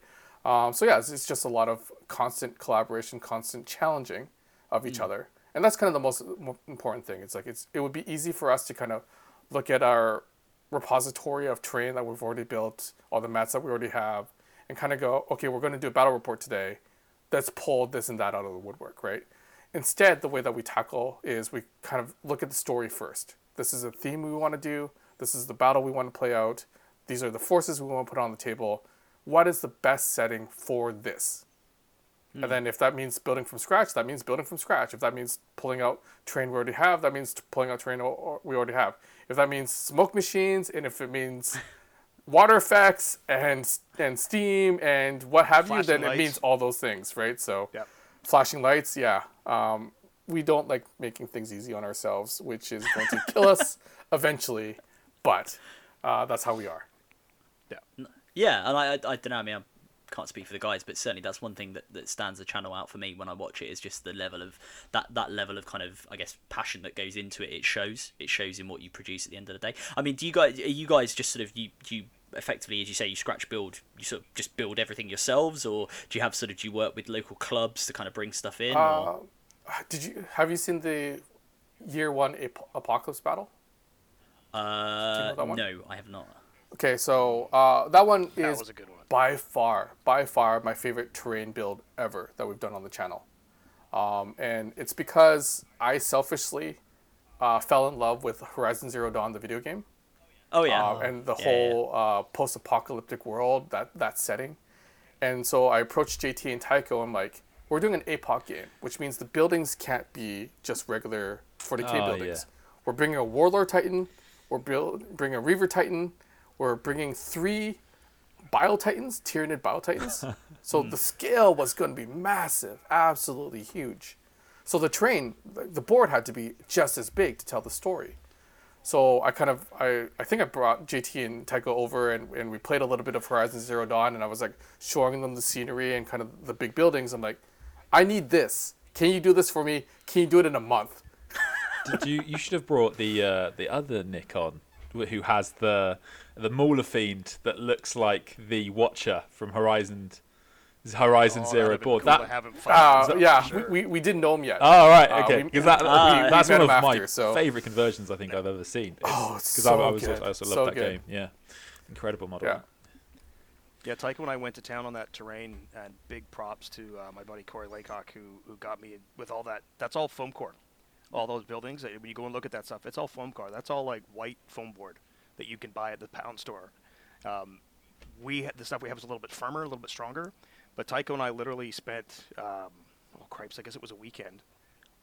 It's just a lot of constant collaboration, constant challenging of each other. And that's kind of the most important thing. It's like, it would be easy for us to kind of look at our repository of terrain that we've already built, all the mats that we already have, and kind of go, okay, we're going to do a battle report today. Let's pull this and that out of the woodwork, right? Instead, the way that we tackle is we kind of look at the story first. This is a theme we want to do. This is the battle we want to play out. These are the forces we want to put on the table. What is the best setting for this? And then if that means building from scratch, that means building from scratch. If that means pulling out terrain we already have, that means pulling out terrain we already have. If that means smoke machines, and if it means water effects and steam and what have you, then it means all those things, right? So yep. Flashing lights, yeah. We don't like making things easy on ourselves, which is going to kill us eventually, but that's how we are. Yeah, yeah, and I don't know, I mean, I can't speak for the guys, but certainly that's one thing that stands the channel out for me when I watch it, is just the level of that level of kind of, I guess, passion that goes into it. It shows in what you produce at the end of the day. I mean, are you guys just sort of, you effectively, as you say, you scratch build, you sort of just build everything yourselves, or do you work with local clubs to kind of bring stuff in? Or? Have you seen the Year One Apocalypse Battle? Do you know no, I have not. Okay, so that was a good one. By far my favorite terrain build ever that we've done on the channel. And it's because I selfishly fell in love with Horizon Zero Dawn, the video game. Oh, yeah. And the whole post-apocalyptic world, that setting. And so I approached JT and Tycho, I'm like, we're doing an APOC game, which means the buildings can't be just regular 40K buildings. Yeah. We're bringing a Warlord Titan, we're bringing a Reaver Titan, we're bringing 3 Bile Titans, Tyranid Bile Titans. So the scale was going to be massive, absolutely huge. So the terrain, the board had to be just as big to tell the story. So I think I brought JT and Tycho over and we played a little bit of Horizon Zero Dawn, and I was like showing them the scenery and kind of the big buildings. I'm like, I need this. Can you do this for me? Can you do it in a month? You should have brought the other Nick on, who has the Mauler Fiend that looks like the Watcher from Horizon Zero Dawn. We didn't know him yet. Oh, right, okay. That's one of my favorite conversions I think I've ever seen. I also loved that game. Yeah, incredible model. Yeah, Tycho and I went to town on that terrain, and big props to my buddy Corey Laycock, who got me with all that. That's all foam core. All those buildings, when you go and look at that stuff, it's all foam core. That's all like white foam board that you can buy at the pound store. The stuff we have is a little bit firmer, a little bit stronger. But Tycho and I literally spent, I guess it was a weekend,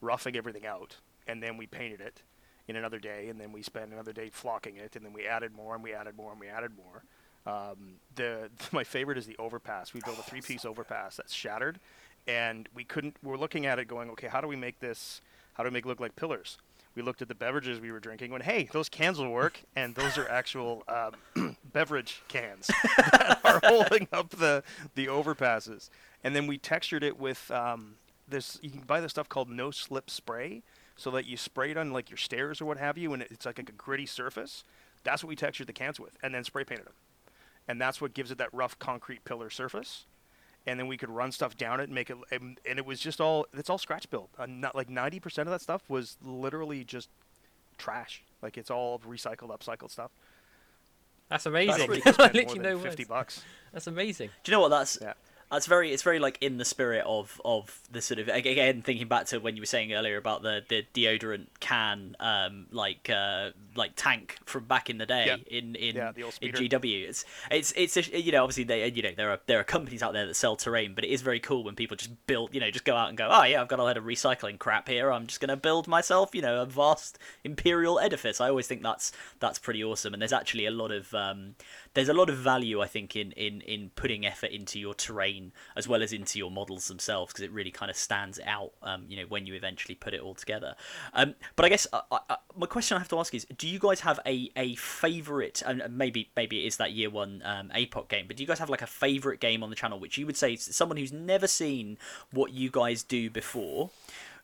roughing everything out. And then we painted it in another day, and then we spent another day flocking it, and then we added more, and we added more, and we added more. My favorite is the overpass. We built a 3-piece overpass that's shattered, and we're looking at it going, okay, how do we make it look like pillars? We looked at the beverages we were drinking, and went, hey, those cans will work, and those are actual beverage cans that are holding up the overpasses. And then we textured it with this. You can buy this stuff called no slip spray, so that you spray it on like your stairs or what have you, and it's like a gritty surface. That's what we textured the cans with, and then spray painted them. And that's what gives it that rough concrete pillar surface. And then we could run stuff down it and make it, and it was just all, it's all scratch built. Not like 90% of that stuff was literally just trash. Like it's all recycled, upcycled stuff. That's amazing. That's I literally know $50. That's amazing. Do you know what that's? Yeah. That's very. It's very like in the spirit of the sort of, again thinking back to when you were saying earlier about the deodorant can tank from back in the day in GW. It's obviously they there are companies out there that sell terrain, but it is very cool when people just build just go out and go, oh yeah, I've got a lot of recycling crap here. I'm just gonna build myself a vast imperial edifice. I always think that's pretty awesome, and there's actually a lot of value I think in putting effort into your terrain as well as into your models themselves, because it really kind of stands out when you eventually put it all together. But I guess my question I have to ask is, do you guys have a favorite, and maybe it is that Year One APOC game, but do you guys have like a favorite game on the channel which you would say to someone who's never seen what you guys do before,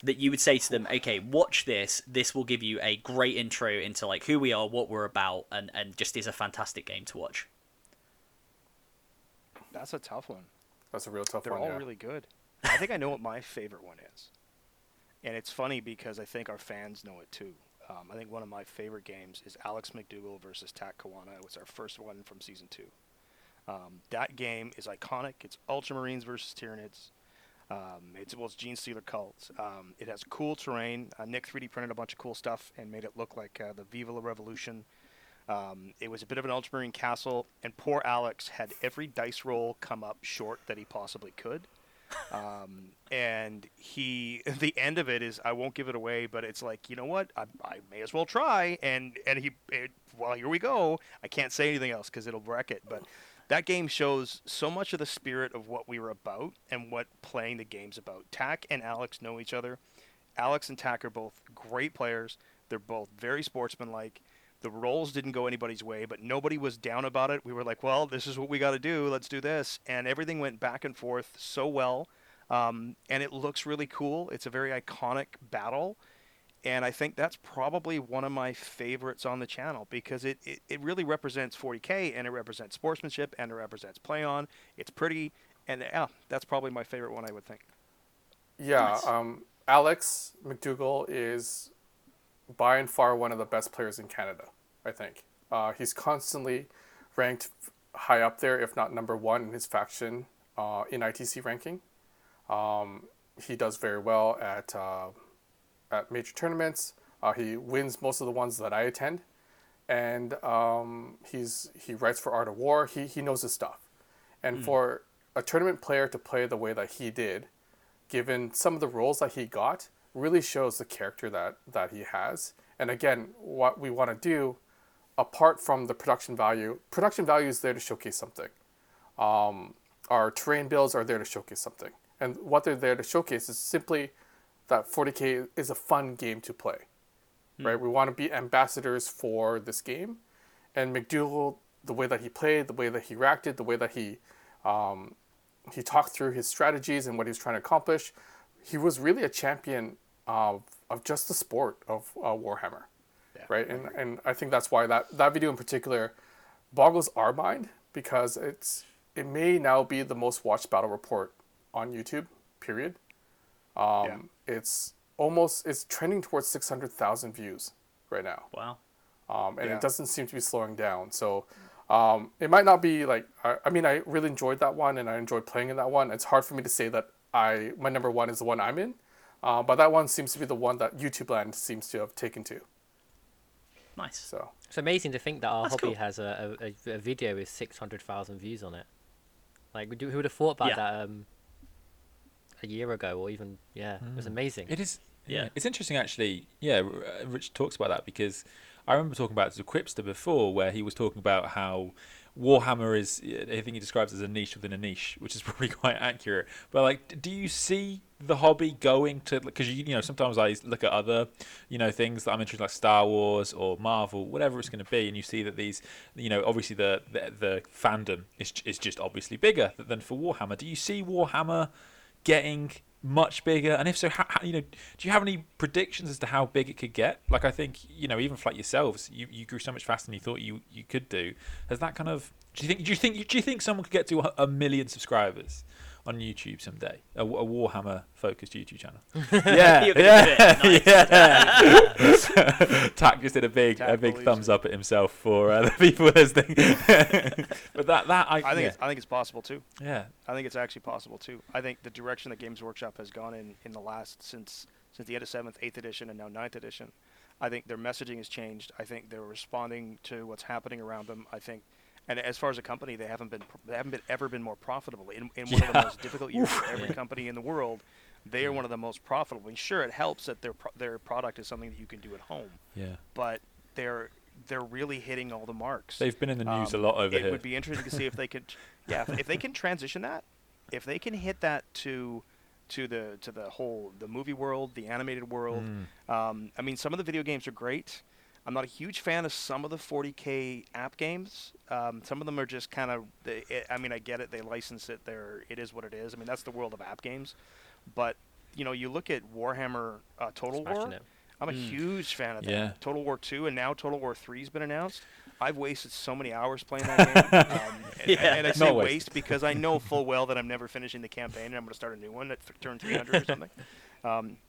that you would say to them, okay, watch this will give you a great intro into like who we are, what we're about, and just is a fantastic game to watch? That's a tough one. That's a real tough one. They're all really good. I think I know what my favorite one is. And it's funny because I think our fans know it too. I think one of my favorite games is Alex McDougall versus Tak Kawana. It was our first one from Season 2. That game is iconic. It's Ultramarines versus Tyranids. It's Gene Stealer Cult. It has cool terrain. Nick 3D printed a bunch of cool stuff and made it look like the Viva La Revolution. It was a bit of an Ultramarine castle, and poor Alex had every dice roll come up short that he possibly could. And the end of it is, I won't give it away, but it's like, you know what, I may as well try. Well, here we go. I can't say anything else because it'll wreck it. But that game shows so much of the spirit of what we were about and what playing the game's about. Tak and Alex know each other. Alex and Tak are both great players. They're both very sportsmanlike. The roles didn't go anybody's way, but nobody was down about it. We were like, well, this is what we got to do. Let's do this. And everything went back and forth so well. And it looks really cool. It's a very iconic battle. And I think that's probably one of my favorites on the channel because it really represents 40K, and it represents sportsmanship, and it represents play on. It's pretty. And yeah, that's probably my favorite one, I would think. Yeah. Nice. Alex McDougall is by and far one of the best players in Canada, I think. He's constantly ranked high up there, if not number one in his faction in ITC ranking. He does very well at major tournaments. He wins most of the ones that I attend. And he writes for Art of War. He knows his stuff. And for a tournament player to play the way that he did, given some of the roles that he got, really shows the character that he has. And again, what we want to do, apart from the production value is there to showcase something. Our terrain builds are there to showcase something. And what they're there to showcase is simply that 40K is a fun game to play, right? We want to be ambassadors for this game. And McDougall, the way that he played, the way that he reacted, the way that he talked through his strategies and what he was trying to accomplish, he was really a champion of just the sport of Warhammer, right? And I think that's why that video in particular boggles our mind, because it may now be the most watched battle report on YouTube, period. It's trending towards 600,000 views right now. Wow. And it doesn't seem to be slowing down. So it might not be like, I really enjoyed that one, and I enjoyed playing in that one. It's hard for me to say that my number one is the one I'm in, but that one seems to be the one that YouTube land seems to have taken to. Nice. So it's amazing to think that our hobby has a video with 600,000 views on it. Like, who would have thought about that a year ago, or even it was amazing. It is. Yeah, it's interesting actually. Yeah, Rich talks about that because I remember talking about the Quipster before, where he was talking about how Warhammer is, I think he describes it as a niche within a niche, which is probably quite accurate. But like, do you see the hobby going to, because you know, sometimes I look at other things that I'm interested in, like Star Wars or Marvel, whatever it's going to be, and you see that these, obviously the fandom is just obviously bigger than for Warhammer. Do you see Warhammer getting much bigger, and if so, how do you have any predictions as to how big it could get? Like, I think even for like yourselves, you grew so much faster than you thought you could do. Has that kind of, do you think someone could get to 1 million subscribers on YouTube someday? A Warhammer focused YouTube channel. Tak just did a big thumbs up at himself for the people listening. But I think it's possible too. Yeah, I think it's actually possible too. I think the direction that Games Workshop has gone in the last since the end of 7th, 8th edition, and now 9th edition, I think their messaging has changed. I think they're responding to what's happening around them. I think. And as far as a company, they haven't ever been more profitable. In one of the most difficult years for every company in the world, they are one of the most profitable. And sure, it helps that their product is something that you can do at home. Yeah. But they're really hitting all the marks. They've been in the news a lot over here. It would be interesting to see if they could, if they can transition that, if they can hit that to the movie world, the animated world. Some of the video games are great. I'm not a huge fan of some of the 40K app games. Some of them are just kind of, I get it. They license it. It is what it is. That's the world of app games. But, you look at Warhammer Total War. I'm a huge fan of that. Yeah. Total War 2 and now Total War 3 has been announced. I've wasted so many hours playing that game. And I say waste because I know full well that I'm never finishing the campaign and I'm going to start a new one at turn 300 or something.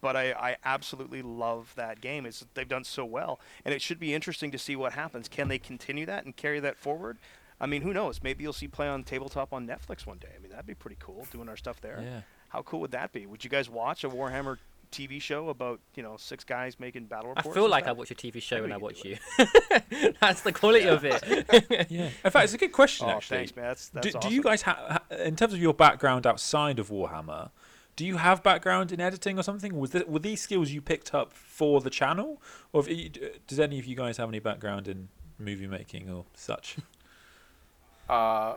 But I absolutely love that game. They've done so well. And it should be interesting to see what happens. Can they continue that and carry that forward? Who knows? Maybe you'll see Play on Tabletop on Netflix one day. That'd be pretty cool, doing our stuff there. Yeah. How cool would that be? Would you guys watch a Warhammer TV show about, you know, six guys making battle reports. I feel like I watch a TV show when I watch you. That's the quality of it. Yeah. In fact, it's a good question, actually. Thanks, man. That's awesome. Do you guys, in terms of your background outside of Warhammer, do you have background in editing or something? Were these skills you picked up for the channel? Or does any of you guys have any background in movie making or such?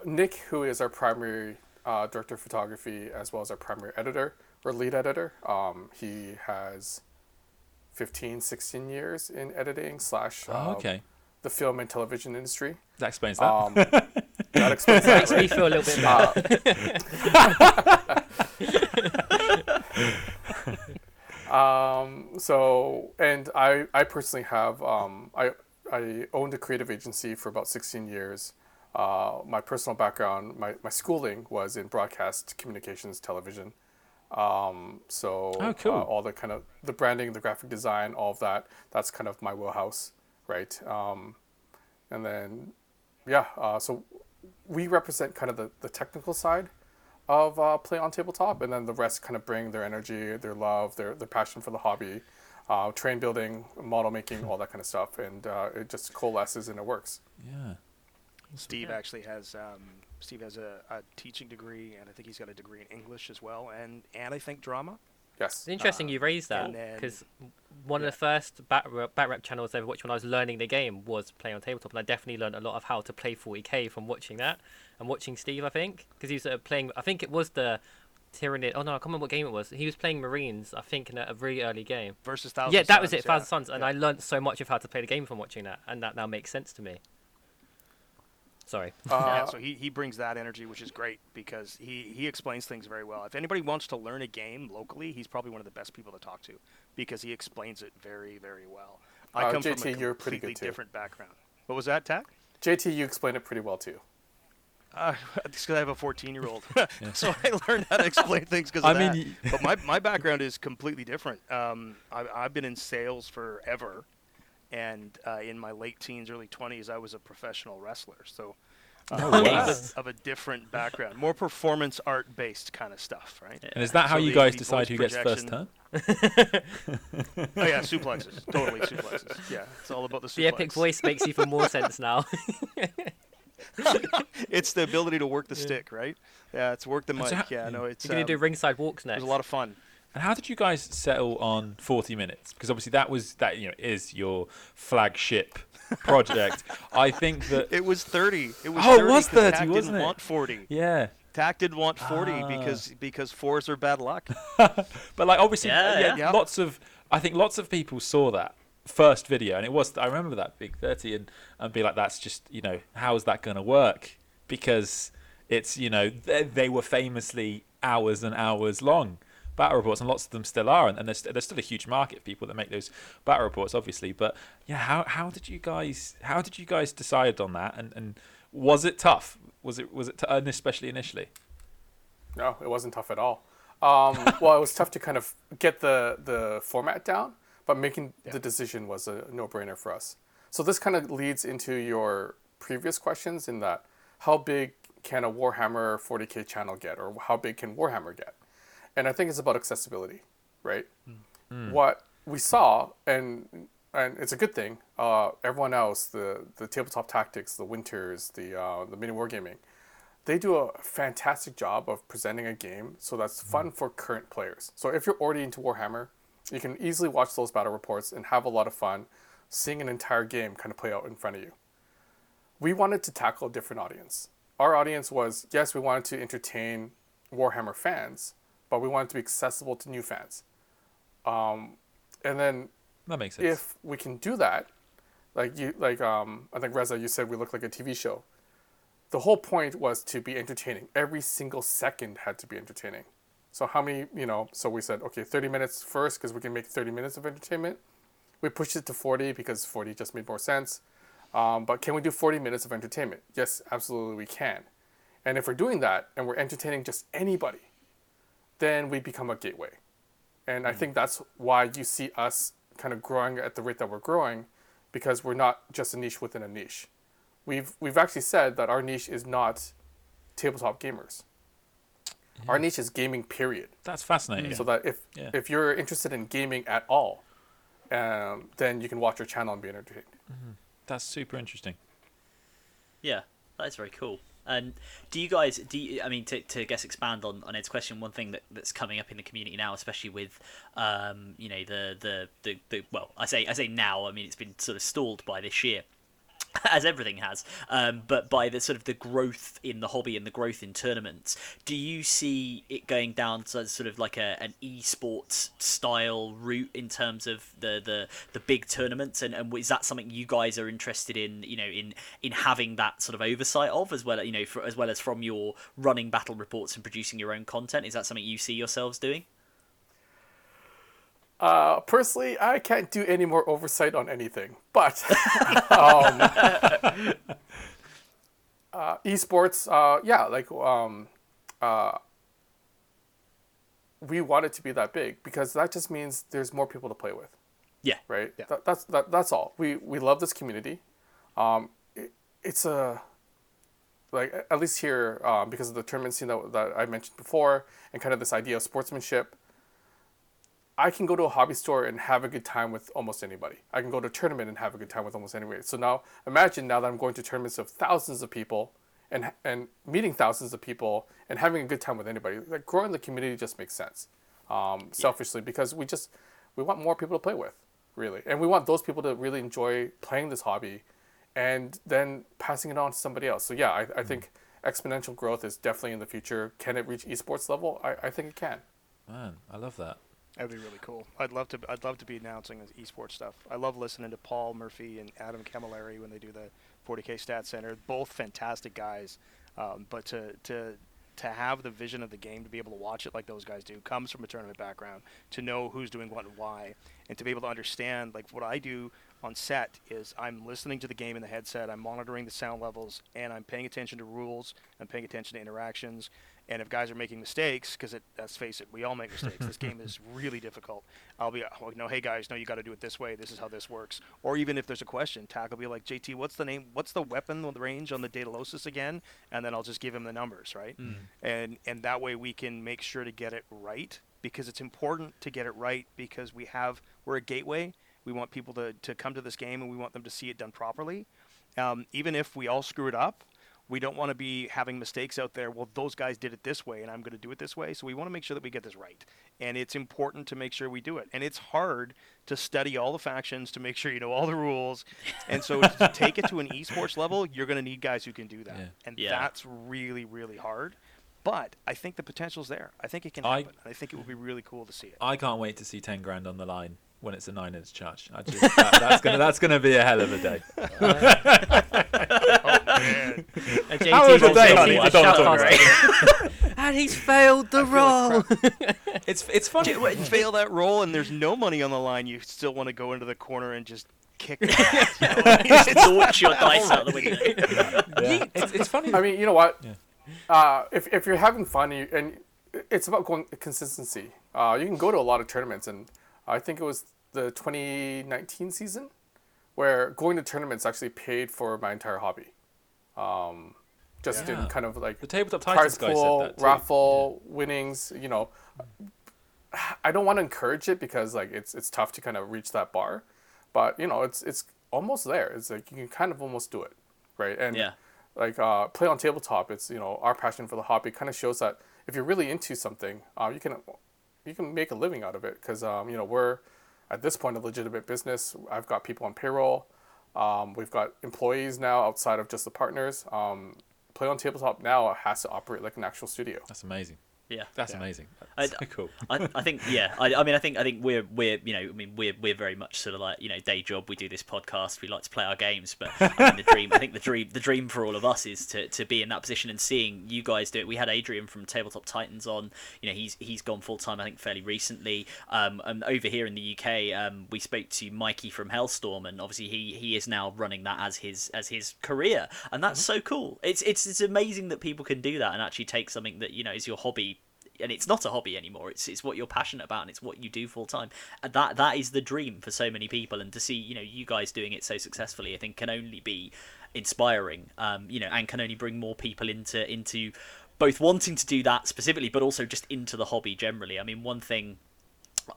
Nick, who is our primary director of photography as well as our primary editor, or lead editor, he has 15, 16 years in editing / the film and television industry. That explains that. That explains that. Makes me feel a little bit and I personally have, I owned a creative agency for about 16 years. My personal background, my schooling was in broadcast communications television. Cool. All the kind of the branding, the graphic design, all of that, that's kind of my wheelhouse, right? So we represent kind of the technical side of Play on Tabletop, and then the rest kind of bring their energy, their love, their passion for the hobby, terrain building, model making, all that kind of stuff, and it just coalesces and it works. Yeah. Steve actually has a teaching degree, and I think he's got a degree in English as well, and I think drama. Yes. It's interesting you raised that, because one of the first back rep channels I ever watched when I was learning the game was Play on Tabletop, and I definitely learned a lot of how to play 40k from watching that and watching Steve, I think, because he was playing, I think it was the Tyranid. Oh no, I can't remember what game it was. He was playing Marines, I think, in a really early game. Versus Thousand Suns. Yeah, that was it, Thousand Suns, and I learned so much of how to play the game from watching that, and that now makes sense to me. Sorry. So he brings that energy, which is great because he explains things very well. If anybody wants to learn a game locally, he's probably one of the best people to talk to because he explains it very, very well. I come JT, from a completely different background. What was that, Tak? JT, you explained it pretty well too. Because I have a 14-year-old, so I learned how to explain things because of that. But my background is completely different. I've been in sales forever. And in my late teens, early 20s, I was a professional wrestler. So of a different background, more performance art based kind of stuff, right? And is that how you guys decide who gets first turn? Suplexes, totally suplexes. Yeah, it's all about the suplex. The epic voice makes even more sense now. It's the ability to work the stick, right? Yeah, it's work the mic. It's you're gonna do ringside walks next. It was a lot of fun. And how did you guys settle on 40 minutes? Because obviously that is your flagship project. I think that it was 30. It was 30. Tak wasn't didn't it? Want 40. Yeah. Tak didn't want 40 because fours are bad luck. But like obviously, lots of people saw that first video, and it was. I remember that big 30 and be like, that's just how is that going to work? Because it's they were famously hours and hours long. Battle reports, and lots of them still are, and there's still a huge market of people that make those battle reports, obviously. But how did you guys decide on that, and was it tough? Was it especially initially? No, it wasn't tough at all. Well, it was tough to kind of get the format down, but making the decision was a no-brainer for us. So this kind of leads into your previous questions in that how big can a Warhammer 40k channel get, or how big can Warhammer get? And I think it's about accessibility, right? Mm. What we saw, and it's a good thing, everyone else, the Tabletop Tactics, the Winters, the Mini Wargaming, they do a fantastic job of presenting a game, so that's fun for current players. So if you're already into Warhammer, you can easily watch those battle reports and have a lot of fun seeing an entire game kind of play out in front of you. We wanted to tackle a different audience. Our audience was, yes, we wanted to entertain Warhammer fans, but we want it to be accessible to new fans. And then that makes sense. If we can do that, I think Reza, you said we look like a TV show. The whole point was to be entertaining. Every single second had to be entertaining. So how many, so we said, okay, 30 minutes first, because we can make 30 minutes of entertainment. We pushed it to 40 because 40 just made more sense. But can we do 40 minutes of entertainment? Yes, absolutely we can. And if we're doing that and we're entertaining just anybody, then we become a gateway. And I think that's why you see us kind of growing at the rate that we're growing, because we're not just a niche within a niche. We've actually said that our niche is not tabletop gamers. Mm-hmm. Our niche is gaming, period. That's fascinating. Mm-hmm. So that if you're interested in gaming at all, then you can watch our channel and be entertained. Mm-hmm. That's super interesting. Yeah, that's very cool. And do you guys, I mean, to guess expand on Ed's question, one thing that's coming up in the community now, especially with, you know, the well, I say now, I mean, it's been sort of stalled by this year, as everything has, but by the sort of the growth in the hobby and the growth in tournaments, do you see it going down to sort of like an esports style route in terms of the big tournaments, and is that something you guys are interested in, you know, in having that sort of oversight of, as well, you know, as well as from your running battle reports and producing your own content? Is that something you see yourselves doing? Personally, I can't do any more oversight on anything, but esports, we want it to be that big because that just means there's more people to play with. Yeah. Right. Yeah. That's all. We love this community. It's a, like, at least here, because of the tournament scene that I mentioned before, and kind of this idea of sportsmanship. I can go to a hobby store and have a good time with almost anybody. I can go to a tournament and have a good time with almost anybody. So now, imagine now that I'm going to tournaments of thousands of people and meeting thousands of people and having a good time with anybody. Like, growing the community just makes sense, selfishly, because we want more people to play with, really. And we want those people to really enjoy playing this hobby and then passing it on to somebody else. So yeah, I think exponential growth is definitely in the future. Can it reach esports level? I think it can. Man, I love that. That'd be really cool. I'd love to be announcing esports stuff. I love listening to Paul Murphy and Adam Camilleri when they do the 40K Stat Center. Both fantastic guys, but to have the vision of the game, to be able to watch it like those guys do, comes from a tournament background. To know who's doing what and why, and to be able to understand, like, what I do on set is I'm listening to the game in the headset, I'm monitoring the sound levels, and I'm paying attention to rules, I'm paying attention to interactions. And if guys are making mistakes, because let's face it, we all make mistakes. This game is really difficult. I'll be, well, no, hey guys, no, you got to do it this way. This is how this works. Or even if there's a question, Tak will be like, JT, what's the name? What's the weapon range on the Datalosis again? And then I'll just give him the numbers, right? Mm. And that way we can make sure to get it right, because it's important to get it right, because we're a gateway. We want people to come to this game, and we want them to see it done properly. Even if we all screw it up, we don't want to be having mistakes out there. Well, those guys did it this way, and I'm going to do it this way. So we want to make sure that we get this right. And it's important to make sure we do it. And it's hard to study all the factions, to make sure you know all the rules. And so to take it to an esports level, you're going to need guys who can do that. Yeah. And that's really, really hard. But I think the potential's there. I think it can happen. I think it would be really cool to see it. I can't wait to see 10 grand on the line when it's a 9-inch charge. That's gonna be a hell of a day. Man. And he's failed the role. It's funny when you fail that role and there's no money on the line, you still want to go into the corner and just kick the ass, you know? Just launch your dice out the window. Yeah. It's funny. I mean, you know what? Yeah. If you're having fun, and it's about consistency. You can go to a lot of tournaments, and I think it was the 2019 season where going to tournaments actually paid for my entire hobby. Just in kind of like the Tabletop Tactics guy said that too. Raffle winnings, you know. I don't want to encourage it because, like, it's tough to kind of reach that bar, but, you know, it's almost there. It's like you can kind of almost do it, right? And like Play on Tabletop, it's, you know, our passion for the hobby kind of shows that if you're really into something, you can make a living out of it, because you know, we're at this point a legitimate business. I've got people on payroll. We've got employees now outside of just the partners. Play on Tabletop now has to operate like an actual studio. That's amazing. Yeah, that's amazing. That's so cool. I think I think we're you know, I mean, we're very much sort of like, you know, day job. We do this podcast. We like to play our games, but I mean, the dream for all of us is to be in that position and seeing you guys do it. We had Adrian from Tabletop Titans on. You know, he's gone full time, I think, fairly recently. And over here in the UK, we spoke to Mikey from Hellstorm, and obviously he is now running that as his career, and that's so cool. It's amazing that people can do that and actually take something that, you know, is your hobby. And it's not a hobby anymore. It's what you're passionate about, and it's what you do full time. And that is the dream for so many people. And to see, you know, you guys doing it so successfully, I think can only be inspiring. You know, and can only bring more people into both wanting to do that specifically, but also just into the hobby generally. I mean, one thing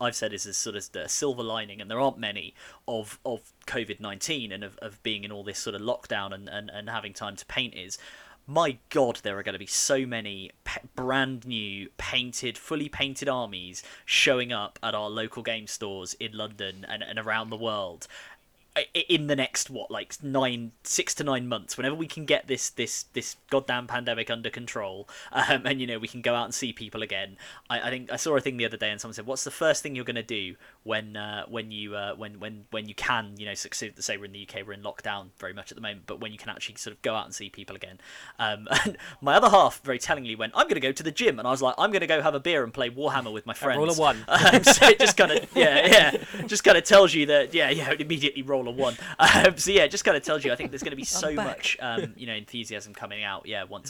I've said is this sort of the silver lining, and there aren't many, of COVID-19 and of being in all this sort of lockdown and having time to paint is, my God, there are going to be so many brand new painted, fully painted armies showing up at our local game stores in London and around the world in the next, what, like 6 to 9 months, whenever we can get this goddamn pandemic under control, and, you know, we can go out and see people again. I think I saw a thing the other day and someone said, what's the first thing you're going to do when you can, you know, succeed? Say we're in the UK, we're in lockdown very much at the moment, but when you can actually sort of go out and see people again. And my other half very tellingly went, I'm going to go to the gym. And I was like, I'm going to go have a beer and play Warhammer with my friends. Roll a one. So it just kind of, just kind of tells you that, immediately roll a one. So yeah, just kind of tells you, I think there's going to be so much enthusiasm coming out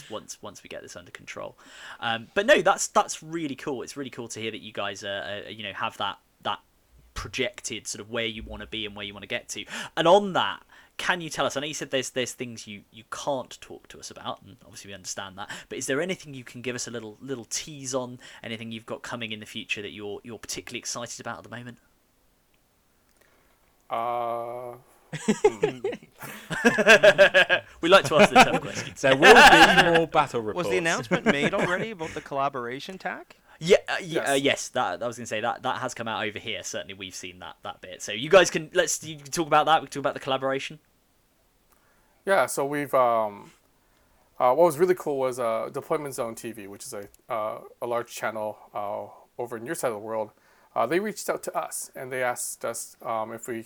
once we get this under control. But no, that's really cool. It's really cool to hear that you guys have that projected sort of where you want to be and where you want to get to. And on that, can you tell us, I know you said there's things you can't talk to us about, and obviously we understand that, but is there anything you can give us a little tease on, anything you've got coming in the future that you're particularly excited about at the moment? We like to ask the tough questions. There will be more battle reports. Was the announcement made already about the collaboration tag? Yeah, yes. That I was gonna say that has come out over here. Certainly, we've seen that bit. So you guys can you can talk about that. We can talk about the collaboration. Yeah. So we've what was really cool was Deployment Zone TV, which is a large channel over in your side of the world. They reached out to us and they asked us if we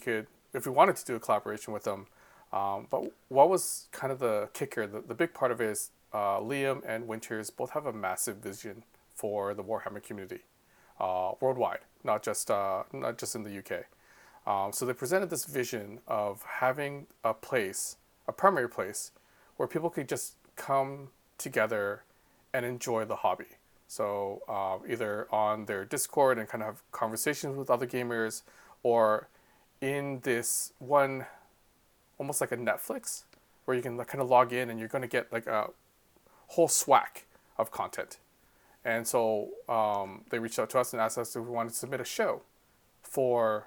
wanted to do a collaboration with them. But what was kind of the kicker, the big part of it is Liam and Winters both have a massive vision for the Warhammer community worldwide, not just in the UK. So they presented this vision of having a place, a primary place, where people could just come together and enjoy the hobby. So either on their Discord and kind of have conversations with other gamers, or in this one, almost like a Netflix, where you can kind of log in and you're going to get like a whole swack of content. And so they reached out to us and asked us if we wanted to submit a show for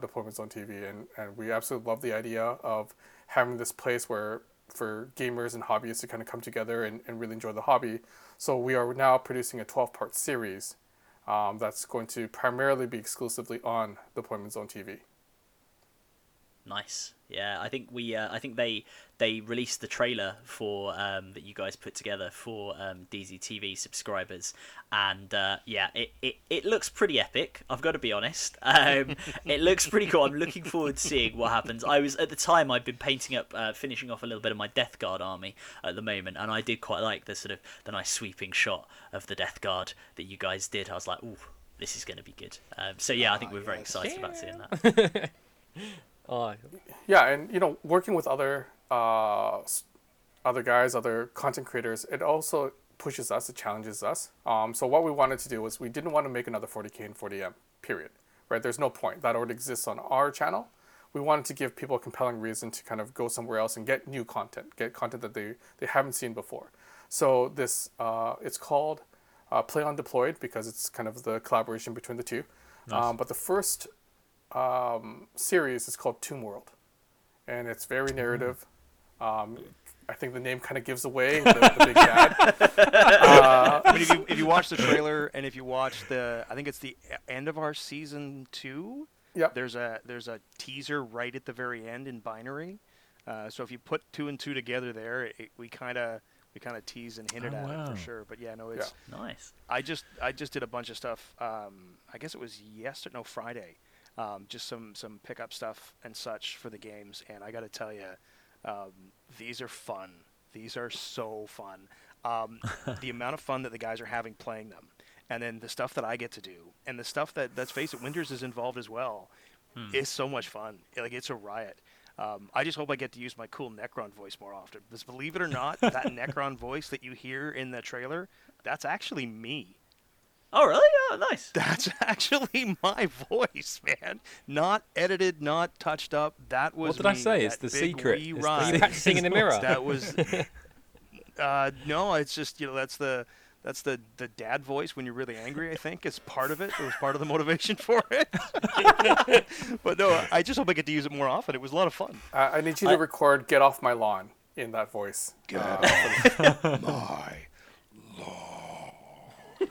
Deployment Zone TV. And we absolutely love the idea of having this place where for gamers and hobbyists to kind of come together and really enjoy the hobby. So we are now producing a 12-part series that's going to primarily be exclusively on Deployment Zone TV. Nice. Yeah, I think they released the trailer for that you guys put together for DZTV subscribers, and it looks pretty epic. I've got to be honest. It looks pretty cool. I'm looking forward to seeing what happens. I was at the time I've been painting up, finishing off a little bit of my Death Guard army at the moment, and I did quite like the sort of the nice sweeping shot of the Death Guard that you guys did. I was like, ooh, this is going to be good. So yeah, I think we're very excited about seeing that. Yeah, and working with other guys, other content creators, it also pushes us, it challenges us. So what we wanted to do was we didn't want to make another 40K and 40M, period. Right? There's no point. That already exists on our channel. We wanted to give people a compelling reason to kind of go somewhere else and get new content, get content that they haven't seen before. So this, it's called Play on Deployed because it's kind of the collaboration between the two. Nice. But the first series is called Tomb World, and it's very narrative. I think the name kind of gives away the big bad. I mean, if you watch the trailer and if you watch I think it's the end of our season 2. Yep. There's a teaser right at the very end in binary. So if you put 2 and 2 together, there we kind of tease and hinted at it for sure. But yeah, no, it's nice. I just did a bunch of stuff. I guess it was yesterday, no, Friday. Just some pickup stuff and such for the games, and I got to tell you, these are fun. These are so fun. The amount of fun that the guys are having playing them, and then the stuff that I get to do, and the stuff that, let's face it, Winters is involved as well, is so much fun. It's a riot. I just hope I get to use my cool Necron voice more often. Because believe it or not, that Necron voice that you hear in the trailer, that's actually me. Oh, really? Oh, nice. That's actually my voice, man. Not edited, not touched up. That was me. What did I say? It's the secret. It's the practicing in the mirror. That was... no, it's just, that's the... That's the dad voice when you're really angry, I think, is part of it. It was part of the motivation for it. But no, I just hope I get to use it more often. It was a lot of fun. I need you to record Get Off My Lawn in that voice. Get off my lawn.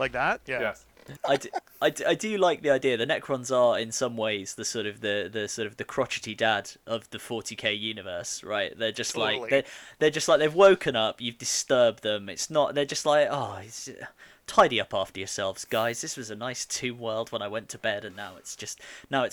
Like that? Yeah. Yes. I do like the idea. The Necrons are in some ways the crotchety dad of the 40k universe, right? They're just totally. Like they're just like they've woken up. You've disturbed them. It's not. They're just like, oh, it's, tidy up after yourselves, guys. This was a nice two world when I went to bed, and now it's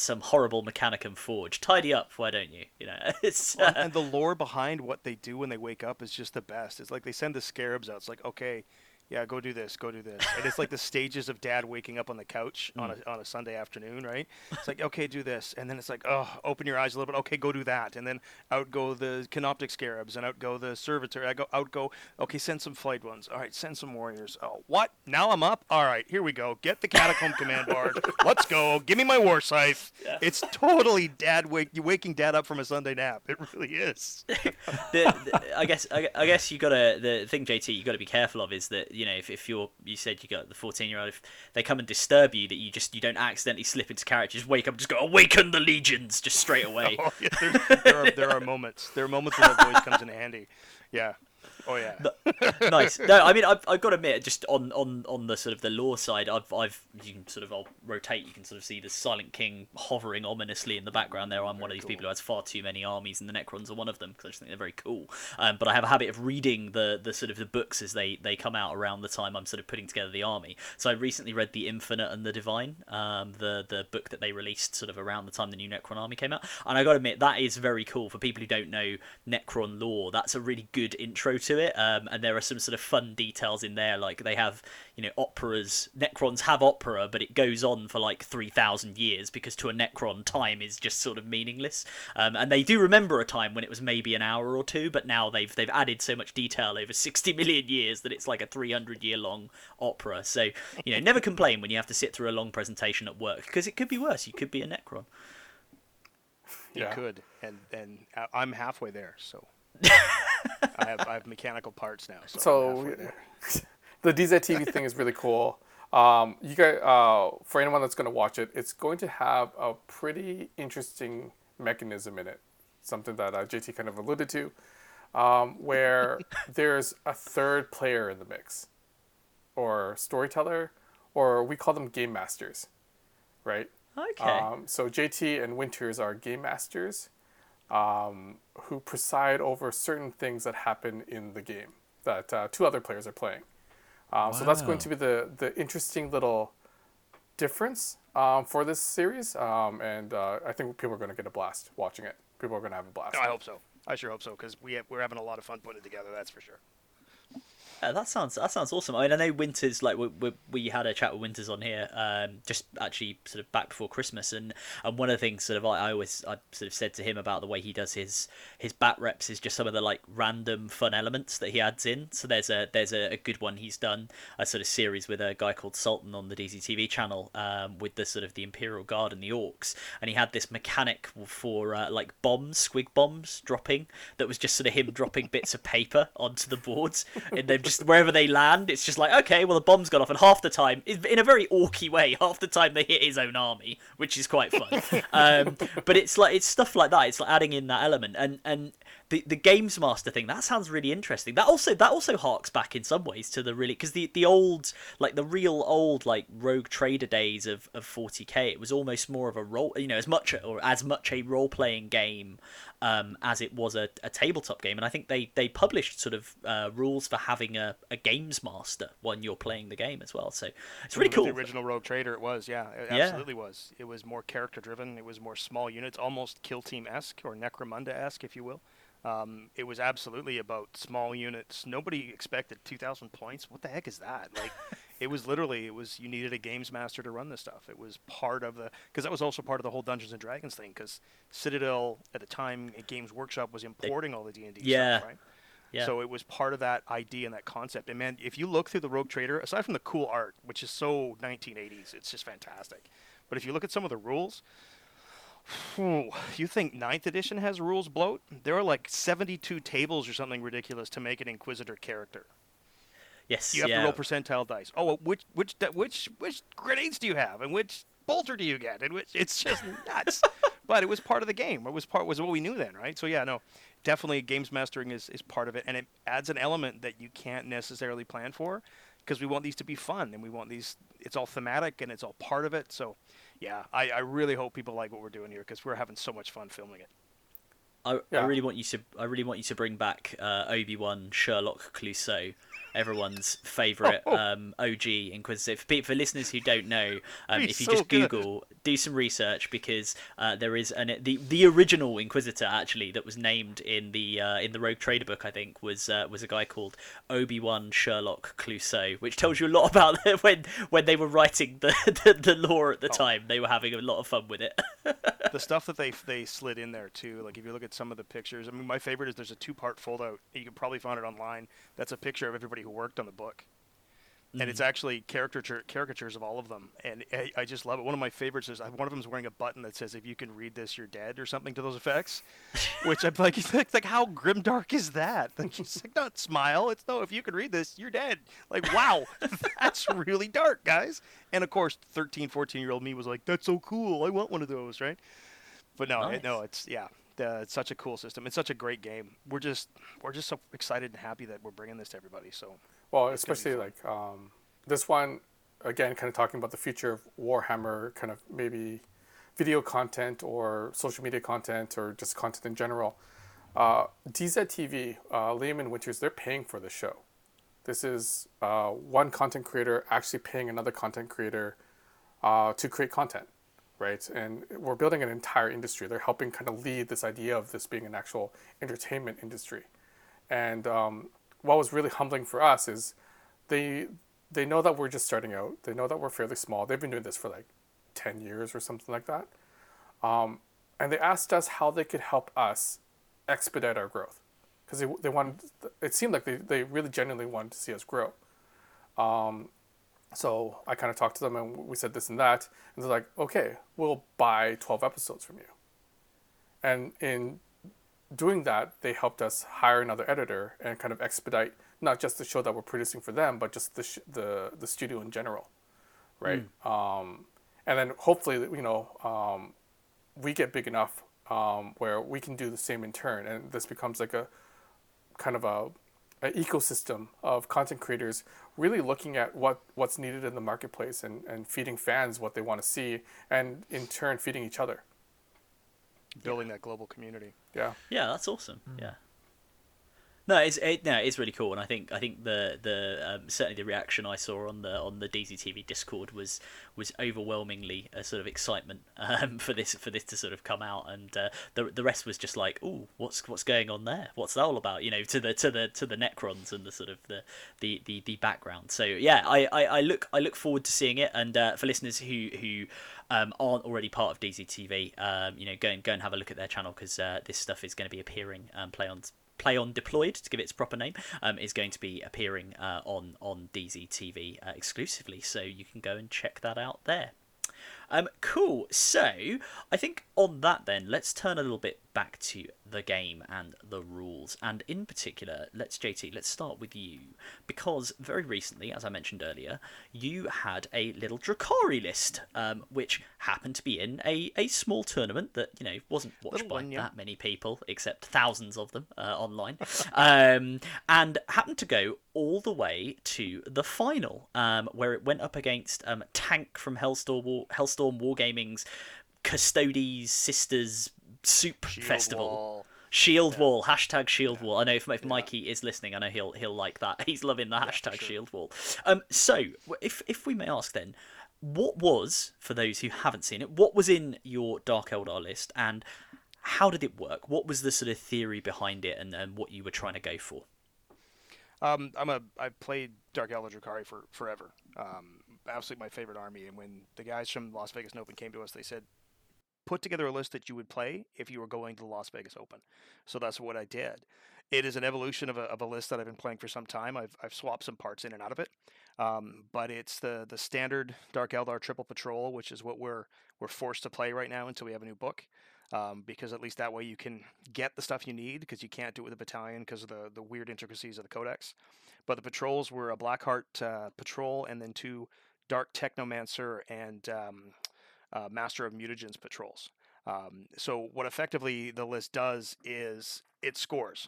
some horrible Mechanicum forge. Tidy up, why don't you? You know, it's and the lore behind what they do when they wake up is just the best. It's like they send the scarabs out. It's like, okay. Yeah, go do this, go do this. And it's like the stages of dad waking up on the couch on a Sunday afternoon, right? It's like, okay, do this. And then it's like, oh, open your eyes a little bit. Okay, go do that. And then out go the Canoptic Scarabs and out go the Servitor. Okay, send some flight ones. All right, send some warriors. Oh, what? Now I'm up? All right, here we go. Get the Catacomb Command Board. Let's go. Give me my war scythe. Yeah. It's totally dad waking dad up from a Sunday nap. It really is. I guess you gotta, the thing, JT, you got to be careful of is that, you know, if you said you got the 14-year-old, if they come and disturb you, that you don't accidentally slip into character, just wake up, just go, awaken the legions, just straight away. Oh, yeah, there are moments. There are moments when that voice comes in handy. Yeah. Oh yeah. Nice. No, I mean, I've got to admit, just on the sort of the lore side, I'll rotate. You can sort of see the Silent King hovering ominously in the background there. I'm one of these people who has far too many armies, and the Necrons are one of them because I just think they're very cool. But I have a habit of reading the sort of the books as they come out around the time I'm sort of putting together the army. So I recently read The Infinite and the Divine, the book that they released sort of around the time the new Necron army came out. And I got to admit, that is very cool for people who don't know Necron lore. That's a really good intro to it, and there are some sort of fun details in there, like they have, you know, operas. Necrons have opera, but it goes on for like 3,000 years because to a Necron time is just sort of meaningless, and they do remember a time when it was maybe an hour or two, but now they've added so much detail over 60 million years that it's like a 300-year long opera. So, you know, never complain when you have to sit through a long presentation at work, because it could be worse. You could be a Necron. Yeah. You could, and I'm halfway there, so I have mechanical parts now. So the DZTV TV thing is really cool. You guys, for anyone that's going to watch it, it's going to have a pretty interesting mechanism in it. Something that JT kind of alluded to, where there's a third player in the mix, or storyteller, or we call them game masters, right? Okay. So JT and Winters are game masters, who preside over certain things that happen in the game that two other players are playing. Wow. So that's going to be the interesting little difference for this series, and I think people are going to get a blast watching it. People are going to have a blast. No, I hope so. I sure hope so, because we're having a lot of fun putting it together, that's for sure. Yeah, that sounds awesome. I mean, I know Winters, like we had a chat with Winters on here, just actually sort of back before Christmas, and one of the things sort of I sort of said to him about the way he does his bat reps is just some of the like random fun elements that he adds in. So there's a good one he's done, a sort of series with a guy called Sultan on the DZTV channel, with the sort of the Imperial Guard and the Orcs, and he had this mechanic for like bombs, squig bombs dropping, that was just sort of him dropping bits of paper onto the boards, and then just wherever they land, it's just like, okay, well, the bomb's gone off, and half the time, in a very orky way, half the time they hit his own army, which is quite fun. But it's like, it's stuff like that. It's like adding in that element, and the games master thing, that sounds really interesting. That also harks back in some ways to the really, because the old, like the real old like Rogue Trader days of 40k, it was almost more of a role, you know, as much a role playing game as it was a tabletop game. And I think they published sort of rules for having a games master when you're playing the game as well. So it's really cool. The original Rogue Trader, it was, yeah, it absolutely was. It was more character driven. It was more small units, almost Kill Team-esque or Necromunda-esque, if you will. It was absolutely about small units. Nobody expected 2,000 points. What the heck is that? Like, it was you needed a games master to run this stuff. It was part of because that was also part of the whole Dungeons and Dragons thing, because Citadel at the time, Games Workshop, was importing all the D&D stuff, right? Yeah. So it was part of that idea and that concept. And man, if you look through the Rogue Trader, aside from the cool art, which is so 1980s, it's just fantastic. But if you look at some of the rules, you think 9th edition has rules bloat? There are like 72 tables or something ridiculous to make an Inquisitor character. Yes. You have to roll percentile dice. Oh, which grenades do you have, and which bolter do you get, and which? It's just nuts. But it was part of the game. It was what we knew then, right? So yeah, no, definitely games mastering is part of it, and it adds an element that you can't necessarily plan for, because we want these to be fun, and we want these. It's all thematic, and it's all part of it. So yeah, I really hope people like what we're doing here, because we're having so much fun filming it. I really want you to bring back Obi-Wan, Sherlock, Clouseau, everyone's favorite OG Inquisitor. For listeners who don't know, if you just Google, do some research, because there is the original Inquisitor, actually, that was named in the Rogue Trader book, I think, was a guy called Obi-Wan Sherlock Clouseau, which tells you a lot about when they were writing the lore at the time. They were having a lot of fun with it. The stuff that they slid in there too, like if you look at some of the pictures. I mean, my favorite is there's a 2-part foldout. You can probably find it online. That's a picture of everybody who worked on the book, and it's actually caricatures of all of them, and I just love it. One of my favorites is one of them is wearing a button that says, "If you can read this, you're dead," or something to those effects. Which I'm like, it's like, how grimdark is that? Like, she's like, not smile. It's no. If you can read this, you're dead. Like, wow, that's really dark, guys. And of course, 13, 14-year-old me was like, that's so cool. I want one of those, right? But no, nice. It's such a cool system. It's such a great game. We're just so excited and happy that we're bringing this to everybody. So, well, especially like this one, again, kind of talking about the future of Warhammer, kind of maybe video content or social media content or just content in general. DZTV, Liam and Winters, they're paying for the show. This is one content creator actually paying another content creator to create content. Right, and we're building an entire industry. They're helping kind of lead this idea of this being an actual entertainment industry. And what was really humbling for us is they know that we're just starting out. They know that we're fairly small. They've been doing this for like 10 years or something like that. And they asked us how they could help us expedite our growth, because they wanted. It seemed like they really genuinely wanted to see us grow. So I kind of talked to them, and we said this and that. And they're like, okay, we'll buy 12 episodes from you. And in doing that, they helped us hire another editor and kind of expedite not just the show that we're producing for them, but just the studio in general, right? And then hopefully, we get big enough where we can do the same in turn. And this becomes like a kind of an ecosystem of content creators really looking at what's needed in the marketplace and feeding fans what they want to see, and in turn feeding each other, building that global community. Yeah That's awesome. Yeah. No, it's really cool, and I think the certainly the reaction I saw on the DZTV Discord was overwhelmingly a sort of excitement for this to sort of come out, and the rest was just like, ooh, what's going on there? What's that all about? You know, to the Necrons and the sort of the background. So yeah, I look forward to seeing it, and for listeners who aren't already part of DZTV, go and have a look at their channel, because this stuff is going to be appearing. Play on Deployed, to give it its proper name, is going to be appearing on DZTV exclusively, so you can go and check that out there. Cool. So I think on that then, let's turn a little bit back to the game and the rules, and in particular, JT, let's start with you, because very recently, as I mentioned earlier, you had a little Drukhari list, which happened to be in a small tournament that wasn't watched that many people, except thousands of them online, and happened to go all the way to the final, where it went up against Tank from Hellstorm Wargaming's Custodes Sisters Soup Shield Festival. Shield Wall. Hashtag Shield Wall. I know if Mikey is listening, I know he'll like that. He's loving the hashtag Shield Wall. So if we may ask then, what was, for those who haven't seen it, what was in your Dark Eldar list, and how did it work? What was the sort of theory behind it, and what you were trying to go for? I've played Dark Eldar Drukhari for forever. Absolutely my favorite army. And when the guys from Las Vegas and Open came to us, they said, put together a list that you would play if you were going to the Las Vegas Open. So that's what I did. It is an evolution of a list that I've been playing for some time. I've swapped some parts in and out of it, but it's the standard Dark Eldar Triple Patrol, which is what we're forced to play right now until we have a new book. because at least that way you can get the stuff you need, because you can't do it with a battalion because of the weird intricacies of the codex. But the patrols were a Blackheart patrol, and then two Dark Technomancer and Master of Mutagens patrols. So what effectively the list does is it scores,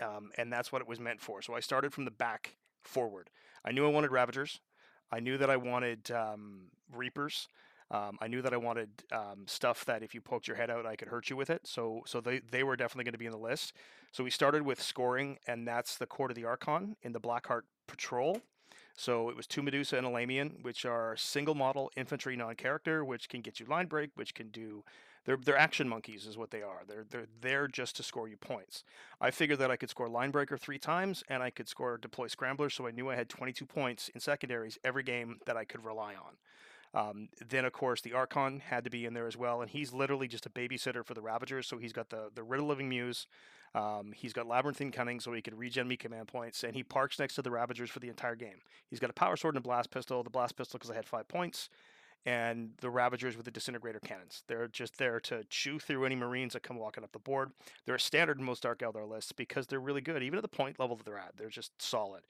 and that's what it was meant for. So I started from the back forward. I knew I wanted Ravagers. I knew that I wanted Reapers. I knew that I wanted stuff that if you poked your head out, I could hurt you with it. So they were definitely going to be in the list. So we started with scoring, and that's the Court of the Archon in the Blackheart Patrol. So it was two Medusa and a Lamian, which are single model infantry non-character, which can get you line break, which can do... They're action monkeys is what they are. They're there just to score you points. I figured that I could score line breaker 3 times, and I could score deploy scrambler, so I knew I had 22 points in secondaries every game that I could rely on. Then, of course, the Archon had to be in there as well, and he's literally just a babysitter for the Ravagers, so he's got the Riddle Living Muse, he's got Labyrinthine Cunning, so he can regen me command points, and he parks next to the Ravagers for the entire game. He's got a Power Sword and a Blast Pistol, the Blast Pistol because I had 5 points, and the Ravagers with the Disintegrator Cannons. They're just there to chew through any Marines that come walking up the board. They're a standard in most Dark Eldar lists because they're really good, even at the point level that they're at. They're just solid.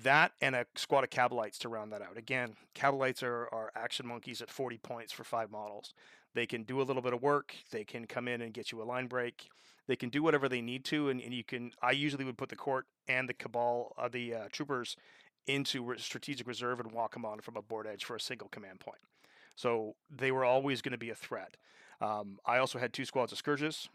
That and a squad of Cabalites to round that out. Again, Cabalites are action monkeys at 40 points for 5 models. They can do a little bit of work. They can come in and get you a line break. They can do whatever they need to, and you can. I usually would put the Court and the Cabal, the Troopers, into strategic reserve and walk them on from a board edge for a single command point. So they were always going to be a threat. I also had 2 squads of Scourges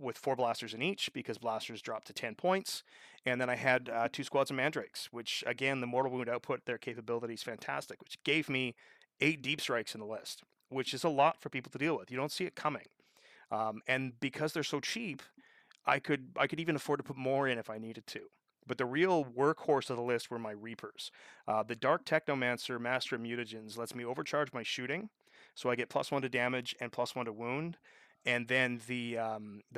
with 4 blasters in each because blasters dropped to 10 points. And then I had 2 squads of Mandrakes, which, again, the mortal wound output, their capability is fantastic, which gave me 8 deep strikes in the list, which is a lot for people to deal with. You don't see it coming. And because they're so cheap, I could even afford to put more in if I needed to. But the real workhorse of the list were my Reapers. The Dark Technomancer, Master of Mutagens, lets me overcharge my shooting, so I get +1 to damage and +1 to wound. And then the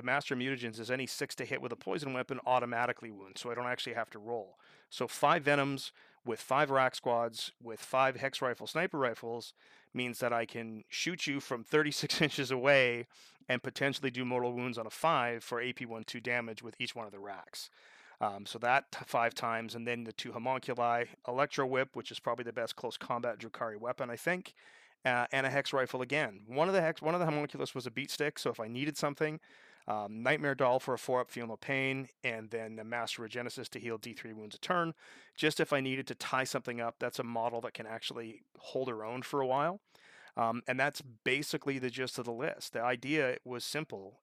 Master of Mutagens is any 6 to hit with a poison weapon automatically wound, so I don't actually have to roll. So 5 Venoms with 5 Rack Squads with 5 Hex Rifle Sniper Rifles means that I can shoot you from 36 inches away and potentially do mortal wounds on a 5 for AP 1/2 damage with each one of the racks. So that 5 times, and then the 2 homunculi, Electro Whip, which is probably the best close combat Drukhari weapon, I think, and a hex rifle again. One of the homunculus was a beat stick, so if I needed something, Nightmare Doll for a 4-up, feel no pain, and then the Master Regenesis to heal D3 wounds a turn. Just if I needed to tie something up, that's a model that can actually hold her own for a while. And that's basically the gist of the list. The idea was simple.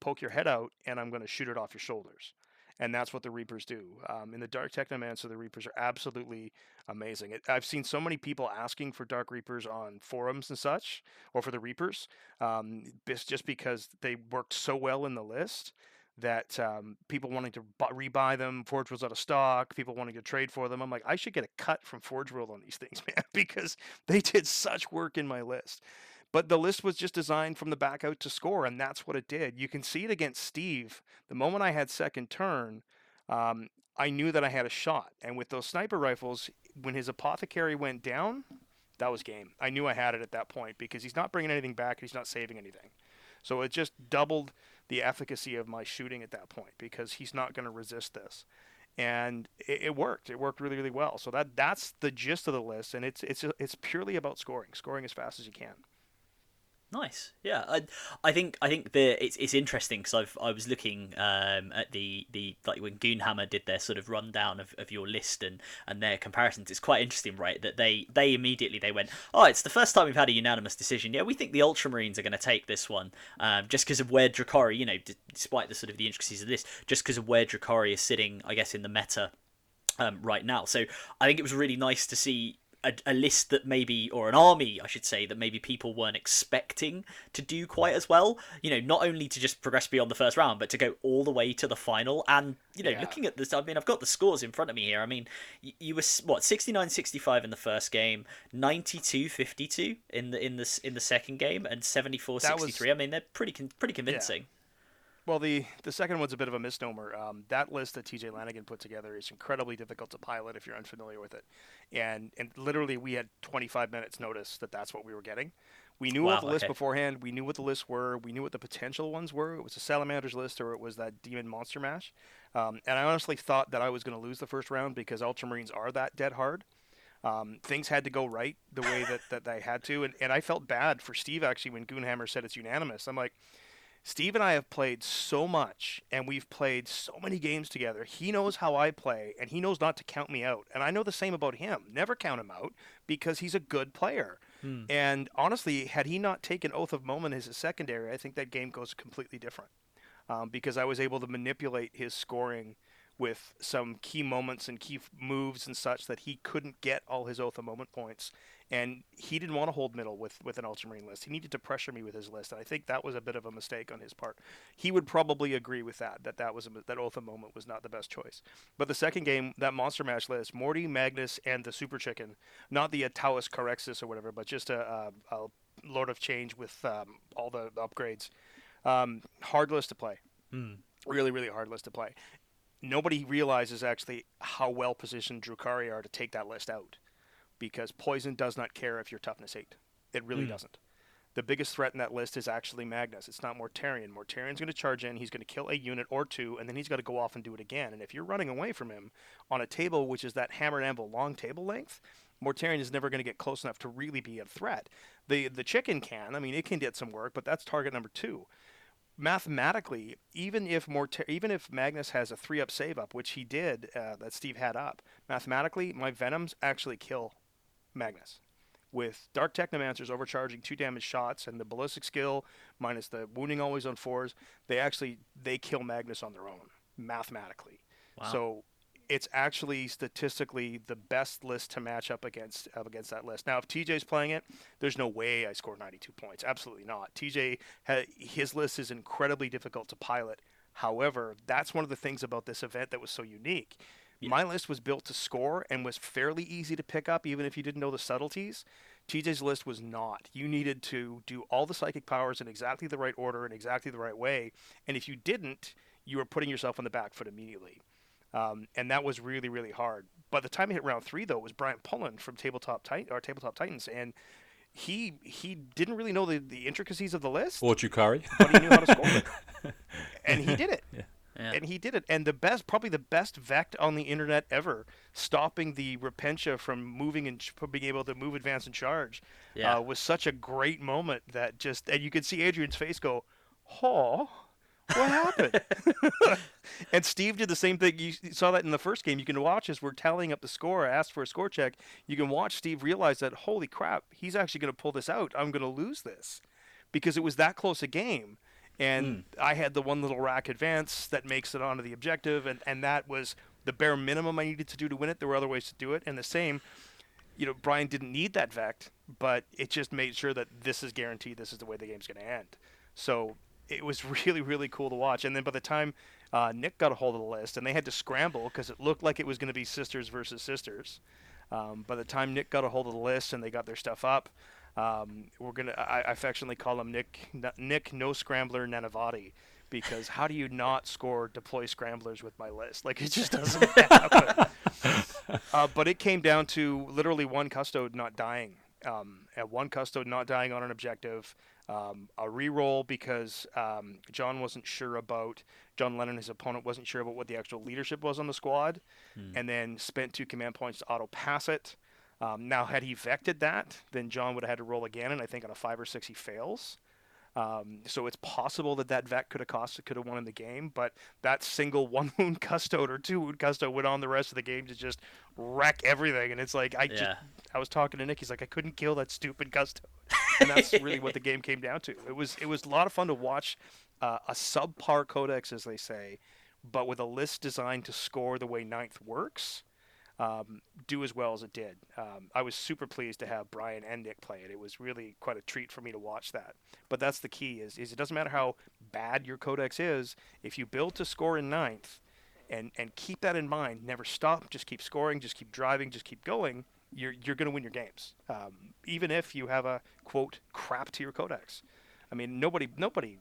Poke your head out, and I'm going to shoot it off your shoulders. And that's what the Reapers do. In the Dark Technomancer, the Reapers are absolutely amazing. I've seen so many people asking for Dark Reapers on forums and such, or for the Reapers, just because they worked so well in the list that people wanting to rebuy them, Forge World's out of stock, people wanting to trade for them. I'm like, I should get a cut from Forge World on these things, man, because they did such work in my list. But the list was just designed from the back out to score, and that's what it did. You can see it against Steve. The moment I had second turn, I knew that I had a shot. And with those sniper rifles, when his apothecary went down, that was game. I knew I had it at that point because he's not bringing anything back. He's not saving anything. So it just doubled the efficacy of my shooting at that point because he's not going to resist this. And it worked. It worked really, really well. So that's the gist of the list, and it's purely about scoring. Scoring as fast as you can. Nice, yeah. I think it's interesting because I was looking at the like when Goonhammer did their sort of rundown of your list and their comparisons. It's quite interesting, right? That they immediately went, oh, it's the first time we've had a unanimous decision. Yeah, we think the Ultramarines are going to take this one, just because of where Drukhari, you know, despite the sort of the intricacies of this, just because of where Drukhari is sitting, I guess, in the meta right now. So I think it was really nice to see. A list that maybe, or an army, I should say, that maybe people weren't expecting to do quite as well. You know, not only to just progress beyond the first round, but to go all the way to the final. And, you know, Looking at this, I mean, I've got the scores in front of me here. I mean, you were, what, 69-65 in the first game, 92-52 in the second game, and 74-63. I mean, they're pretty convincing. Yeah. Well, the second one's a bit of a misnomer. That list that TJ Lanigan put together is incredibly difficult to pilot if you're unfamiliar with it. And literally we had 25 minutes notice that that's what we were getting, We knew about the list beforehand. We knew what the lists were. We knew what the potential ones were. It was a Salamander's list, or it was that Demon Monster Mash. And I honestly thought that I was going to lose the first round because Ultramarines are that dead hard. Things had to go right the way that they had to. And I felt bad for Steve, actually, when Goonhammer said it's unanimous. I'm like, Steve and I have played so much, and we've played so many games together. He knows how I play, and he knows not to count me out. And I know the same about him. Never count him out because he's a good player. And honestly, had he not taken Oath of Moment as a secondary, I think that game goes completely different because I was able to manipulate his scoring with some key moments and key moves and such that he couldn't get all his Oath of Moment points. And he didn't want to hold middle with an Ultramarine list. He needed to pressure me with his list. And I think that was a bit of a mistake on his part. He would probably agree with that Oath of Moment was not the best choice. But the second game, that Monster Mash list, Morty, Magnus, and the Super Chicken, not the Atauus Corexus or whatever, but just a Lord of Change with all the upgrades. Hard list to play. Really, really hard list to play. Nobody realizes actually how well positioned Drukhari are to take that list out, because poison does not care if you're toughness 8. It really doesn't. The biggest threat in that list is actually Magnus. It's not Mortarion. Mortarian's going to charge in, he's going to kill a unit or two, and then he's got to go off and do it again. And if you're running away from him on a table, which is that hammer and anvil long table length, Mortarion is never going to get close enough to really be a threat. The chicken can. I mean, it can get some work, but that's target number 2. Mathematically, even if Magnus has a 3-up save up, which he did, that Steve had up, mathematically, my Venoms actually kill Magnus. With Dark Technomancers overcharging 2 damage shots and the ballistic skill minus the wounding always on 4s, they kill Magnus on their own, mathematically. Wow. So it's actually statistically the best list to match up against that list. Now, if TJ's playing it, there's no way I score 92 points. Absolutely not. TJ, his list is incredibly difficult to pilot. However, that's one of the things about this event that was so unique. Yeah. My list was built to score and was fairly easy to pick up, even if you didn't know the subtleties. TJ's list was not. You needed to do all the psychic powers in exactly the right order and exactly the right way. And if you didn't, you were putting yourself on the back foot immediately. And that was really, really hard. By the time I hit round 3, though, it was Brian Pullen from Tabletop Titans, and he didn't really know the intricacies of the list. Or Drukhari. But he knew how to score it. And he did it. Yeah. Yeah. And he did it. And probably the best Vect on the internet ever, stopping the Repentia from moving and being able to move, advance, and charge, was such a great moment that just, and you could see Adrian's face go, "Oh, what happened?" And Steve did the same thing. You saw that in the first game. You can watch as we're tallying up the score. I asked for a score check. You can watch Steve realize that, holy crap, he's actually going to pull this out. I'm going to lose this, because it was that close a game. And I had the one little rack advance that makes it onto the objective. And that was the bare minimum I needed to do to win it. There were other ways to do it. And the same, Brian didn't need that Vect, but it just made sure that this is guaranteed. This is the way the game's going to end. So it was really, really cool to watch. And then by the time Nick got a hold of the list, and they had to scramble because it looked like it was going to be sisters versus sisters. By the time Nick got a hold of the list and they got their stuff up, I affectionately call him Nick No Scrambler Nanavati, because how do you not score deploy scramblers with my list? Like, it just doesn't happen. But it came down to literally one custode not dying. At one custode not dying on an objective, a reroll because John Lennon, his opponent, wasn't sure about what the actual leadership was on the squad, and then spent 2 command points to auto pass it. Now, had he vected that, then John would have had to roll again, and I think on a 5 or 6 he fails. So it's possible that vec could have won in the game, but that single 1 wound custode or 2 wound custode went on the rest of the game to just wreck everything. And it's like I was talking to Nick. He's like, I couldn't kill that stupid custode, and that's really what the game came down to. It was a lot of fun to watch a subpar codex, as they say, but with a list designed to score the way Ninth works. Do as well as it did. I was super pleased to have Brian and Nick play it. It was really quite a treat for me to watch that. But that's the key is it doesn't matter how bad your codex is. If you build to score in Ninth and keep that in mind, never stop, just keep scoring, just keep driving, just keep going, you're going to win your games. Even if you have a, quote, crap to your codex. I mean, nobody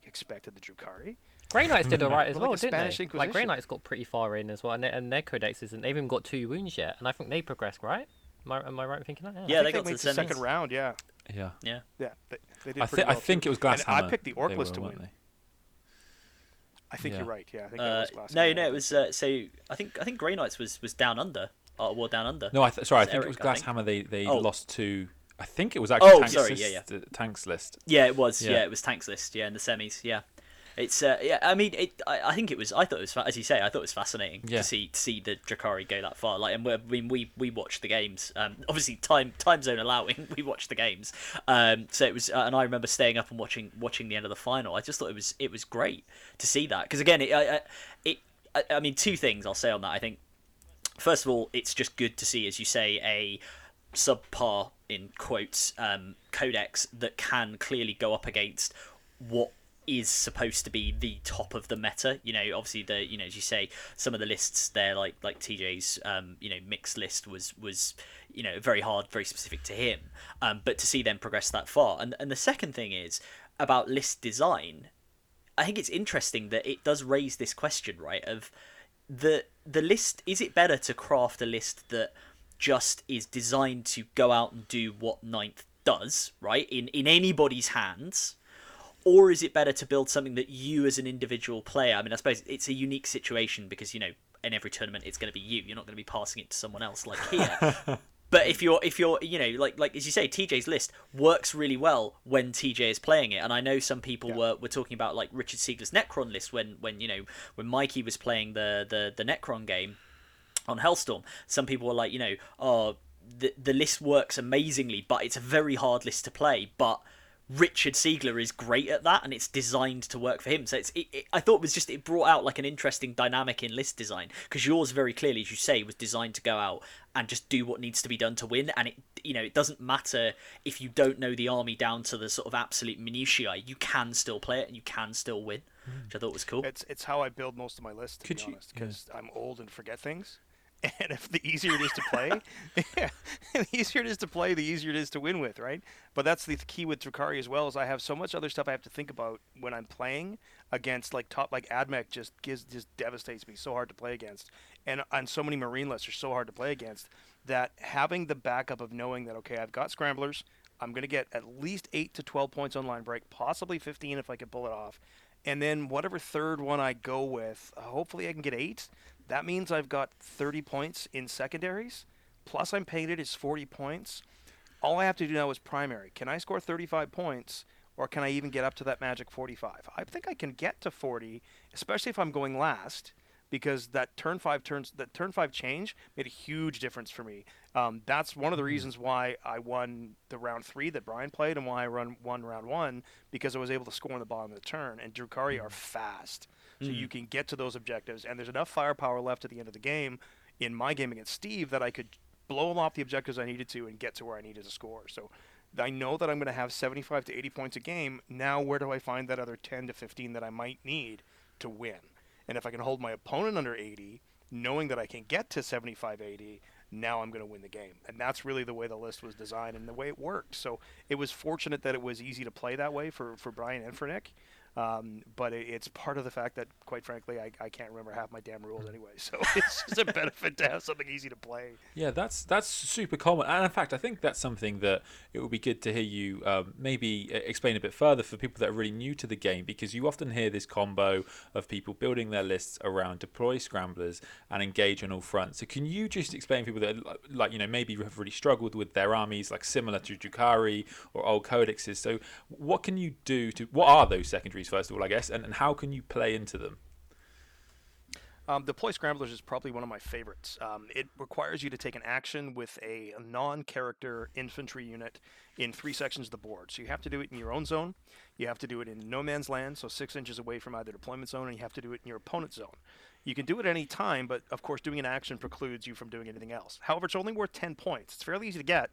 expected the Drukhari. Grey Knights did alright as well, didn't they? Like, Grey Knights got pretty far in as well, and their codex isn't. They've even got 2 wounds yet, and I think they progressed, right? Am I right in thinking that? Yeah, they got to the second round, yeah. Yeah. Yeah. Yeah. They did I think it was Glasshammer. I picked the Orc list to win. I think you're right. Yeah. I think that was Glasshammer. No, it was I think Grey Knights was Down Under. War Down Under. No, sorry. I think it was Glasshammer. They lost to. I think it was actually Tanks sorry, list. Yeah. Tanks list. Yeah, it was. Yeah, it was Tanks list. Yeah, in the semis. Yeah. It's I mean, I think it was. I thought it was, as you say, I thought it was fascinating to see the Drukhari go that far. Like, and we watched the games. Obviously, time zone allowing, we watched the games. So it was, and I remember staying up and watching the end of the final. I just thought it was great to see that, because again, I mean, two things I'll say on that. I think, first of all, it's just good to see, as you say, a subpar in quotes codex that can clearly go up against what is supposed to be the top of the meta. You know, obviously the, you know, as you say, some of the lists there, like TJ's you know, mixed list was you know, very hard, very specific to him, but to see them progress that far. And the second thing is about list design. I think it's interesting that it does raise this question, right, of the list. Is it better to craft a list that just is designed to go out and do what Ninth does, right, in anybody's hands? Or is it better to build something that you as an individual player... I mean, I suppose it's a unique situation because, you know, in every tournament it's going to be you. You're not going to be passing it to someone else like here. But if you're you know, like as you say, TJ's list works really well when TJ is playing it. And I know some people were talking about, like, Richard Siegler's Necron list when you know, when Mikey was playing the Necron game on Hellstorm. Some people were like, you know, oh, the list works amazingly, but it's a very hard list to play, but... Richard Siegler is great at that, and it's designed to work for him. So I thought it was just, it brought out like an interesting dynamic in list design, because yours very clearly, as you say, was designed to go out and just do what needs to be done to win. And it, you know, it doesn't matter if you don't know the army down to the sort of absolute minutiae, you can still play it and you can still win, which I thought was cool. It's how I build most of my list, to be honest, because I'm old and forget things. And if the easier it is to play, the easier it is to win with, right? But that's the key with Drukhari as well, is I have so much other stuff I have to think about when I'm playing against, like, top, like Admech just devastates me, so hard to play against. And so many Marine lists are so hard to play against, that having the backup of knowing that, okay, I've got scramblers, I'm going to get at least 8 to 12 points on line break, possibly 15 if I can pull it off. And then whatever third one I go with, hopefully I can get 8. That means I've got 30 points in secondaries, plus I'm painted is 40 points. All I have to do now is primary. Can I score 35 points, or can I even get up to that magic 45? I think I can get to 40, especially if I'm going last, because that turn five change made a huge difference for me. That's one of the reasons why I won the round 3 that Brian played, and why I won round 1, because I was able to score on the bottom of the turn. And Drukhari are fast. So you can get to those objectives, and there's enough firepower left at the end of the game in my game against Steve that I could blow him off the objectives I needed to and get to where I needed to score. So I know that I'm going to have 75 to 80 points a game. Now where do I find that other 10 to 15 that I might need to win? And if I can hold my opponent under 80, knowing that I can get to 75, 80, now I'm going to win the game. And that's really the way the list was designed and the way it worked. So it was fortunate that it was easy to play that way for Brian and for Nick. But it's part of the fact that, quite frankly, I can't remember half my damn rules anyway. So it's just a benefit to have something easy to play. Yeah, that's super common. And in fact, I think that's something that it would be good to hear you maybe explain a bit further for people that are really new to the game, because you often hear this combo of people building their lists around deploy scramblers and engage on all fronts. So can you just explain to people that, like, you know, maybe have really struggled with their armies, like similar to Drukhari or old codexes. So what can you do to, what are those secondary, first of all, I guess, and how can you play into them? Deploy Scramblers is probably one of my favorites. It requires you to take an action with a non-character infantry unit in 3 sections of the board. So you have to do it in your own zone, you have to do it in no man's land, so 6 inches away from either deployment zone, and you have to do it in your opponent's zone. You can do it at any time, but of course doing an action precludes you from doing anything else. However, it's only worth 10 points. It's fairly easy to get,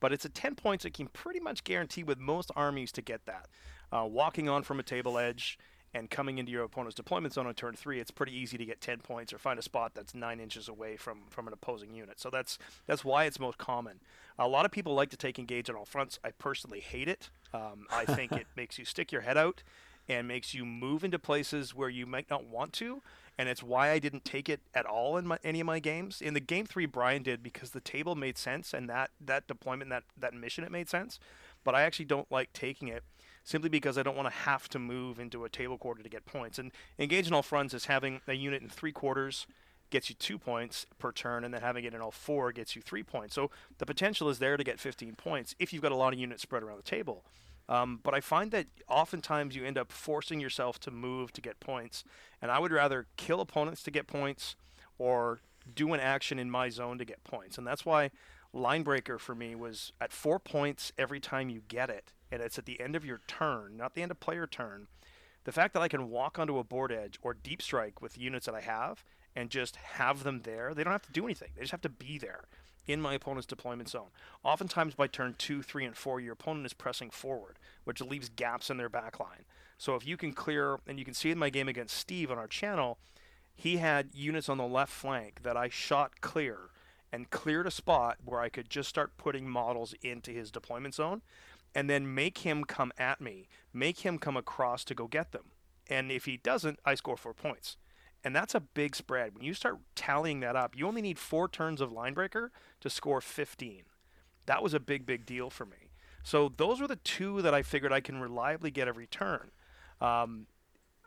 but it's a 10 points I can pretty much guarantee with most armies to get that. Walking on from a table edge and coming into your opponent's deployment zone on turn 3, it's pretty easy to get 10 points or find a spot that's 9 inches away from an opposing unit. So that's why it's most common. A lot of people like to take engage on all fronts. I personally hate it. I think it makes you stick your head out and makes you move into places where you might not want to. And it's why I didn't take it at all in any of my games. In the game 3, Brian did, because the table made sense, and that deployment, that mission, it made sense. but I actually don't like taking it simply because I don't want to have to move into a table quarter to get points. And engage in all fronts is having a unit in three quarters gets you 2 points per turn, and then having it in all four gets you 3 points. So the potential is there to get 15 points if you've got a lot of units spread around the table. But I find that oftentimes you end up forcing yourself to move to get points, and I would rather kill opponents to get points or do an action in my zone to get points. And that's why Linebreaker for me was at 4 points every time you get it, and it's at the end of your turn, not the end of player turn. The fact that I can walk onto a board edge or deep strike with the units that I have and just have them there. They don't have to do anything. They just have to be there in my opponent's deployment zone. Oftentimes by turn 2, 3, and 4, your opponent is pressing forward, which leaves gaps in their back line. So if you can clear, and you can see in my game against Steve on our channel, he had units on the left flank that I shot clear and cleared a spot where I could just start putting models into his deployment zone and then make him come at me, make him come across to go get them. And if he doesn't, I score 4 points. And that's a big spread. When you start tallying that up, you only need 4 turns of Linebreaker to score 15. That was a big, big deal for me. So those were the two that I figured I can reliably get every turn.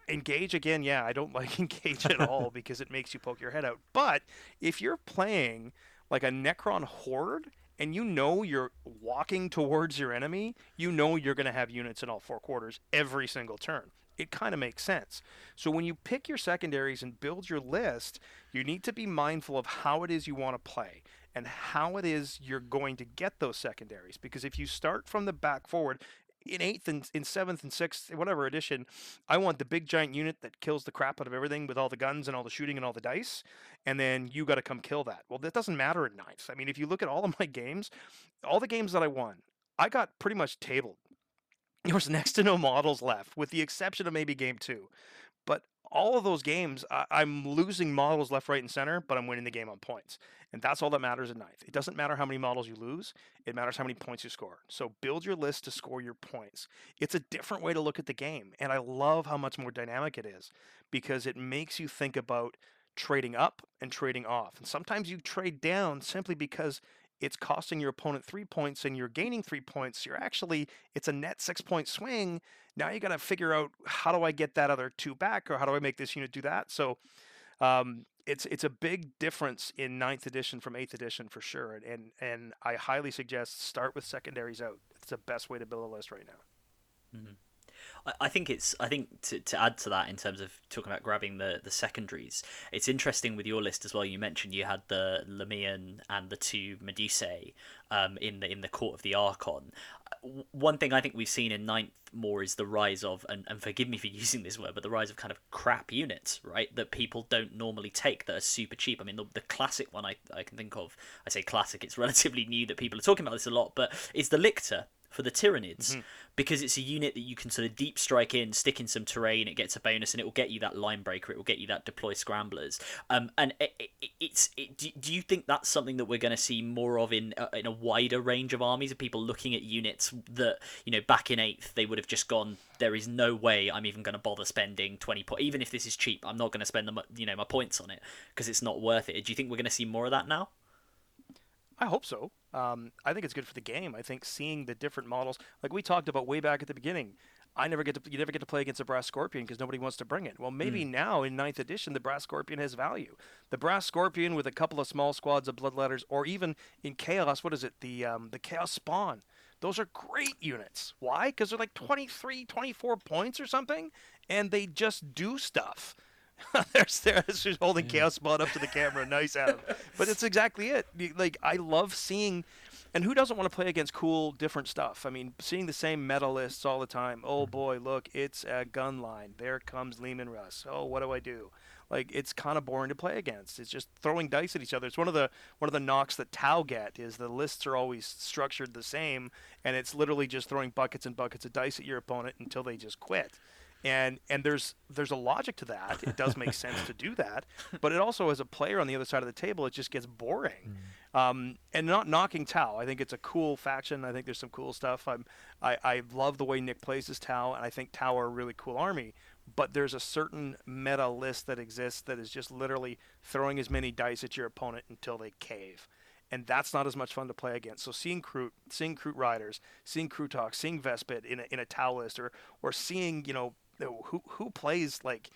Engage, again, yeah, I don't like Engage at all because it makes you poke your head out. But if you're playing like a Necron Horde and you know you're walking towards your enemy, you know you're going to have units in all four quarters every single turn. It kind of makes sense. So when you pick your secondaries and build your list, you need to be mindful of how it is you want to play and how it is you're going to get those secondaries. Because if you start from the back forward, in 8th and in 7th and 6th, whatever edition, I want the big giant unit that kills the crap out of everything with all the guns and all the shooting and all the dice, and then you got to come kill that. Well, that doesn't matter at 9th. I mean, if you look at all of my games, all the games that I won, I got pretty much tabled. There was next to no models left, with the exception of maybe game 2. But all of those games, I'm losing models left, right, and center, but I'm winning the game on points. And that's all that matters in 9th. It doesn't matter how many models you lose. It matters how many points you score. So build your list to score your points. It's a different way to look at the game, and I love how much more dynamic it is because it makes you think about trading up and trading off. And sometimes you trade down simply because it's costing your opponent 3 points and you're gaining 3 points. You're actually, it's a net 6 point swing. Now you got to figure out, how do I get that other 2 back, or how do I make this unit do that? So it's a big difference in 9th edition from 8th edition for sure. And I highly suggest start with secondaries out. It's the best way to build a list right now. Mm-hmm. I think to add to that, in terms of talking about grabbing the secondaries, it's interesting with your list as well. You mentioned you had the Lamian and the 2 Medusae in the Court of the Archon. One thing I think we've seen in 9th more is the rise of, and forgive me for using this word, but the rise of kind of crap units, right, that people don't normally take, that are super cheap. I mean, the classic one I can think of, I say classic, it's relatively new that people are talking about this a lot, but it's the Lictor for the Tyranids, mm-hmm. because it's a unit that you can sort of deep strike in, stick in some terrain, it gets a bonus, and it will get you that line breaker, it will get you that deploy scramblers. Do you think that's something that we're going to see more of in a wider range of armies, of people looking at units that, you know, back in 8th they would have just gone, there is no way I'm even going to bother spending 20 points, even if this is cheap, I'm not going to spend my points on it because it's not worth it? Do you think we're going to see more of that now? I hope so. I think it's good for the game. I think seeing the different models, like we talked about way back at the beginning, you never get to play against a Brass Scorpion because nobody wants to bring it. Well, maybe now in 9th edition, the Brass Scorpion has value. The Brass Scorpion with a couple of small squads of Bloodletters, or even in Chaos, what is it? The Chaos Spawn. Those are great units. Why? Because they're like 23, 24 points or something, and they just do stuff. There's just holding Chaos Spawn up to the camera. Nice, Adam. But it's exactly it. Like, I love seeing, and who doesn't want to play against cool, different stuff? I mean, seeing the same meta lists all the time. Oh boy, look, it's a gun line. There comes Lehman Russ. Oh, what do? Like, it's kind of boring to play against. It's just throwing dice at each other. It's one of the knocks that Tau get is the lists are always structured the same, and it's literally just throwing buckets and buckets of dice at your opponent until they just quit. And there's a logic to that. It does make sense to do that, but it also, as a player on the other side of the table, it just gets boring. And not knocking Tau, I think it's a cool faction. I think there's some cool stuff. I love the way Nick plays his Tau, and I think Tau are a really cool army. But there's a certain meta list that exists that is just literally throwing as many dice at your opponent until they cave. and that's not as much fun to play against. So seeing Kroot Riders, seeing Krootok, seeing Vespit in a Tau list, or seeing, you know, who plays like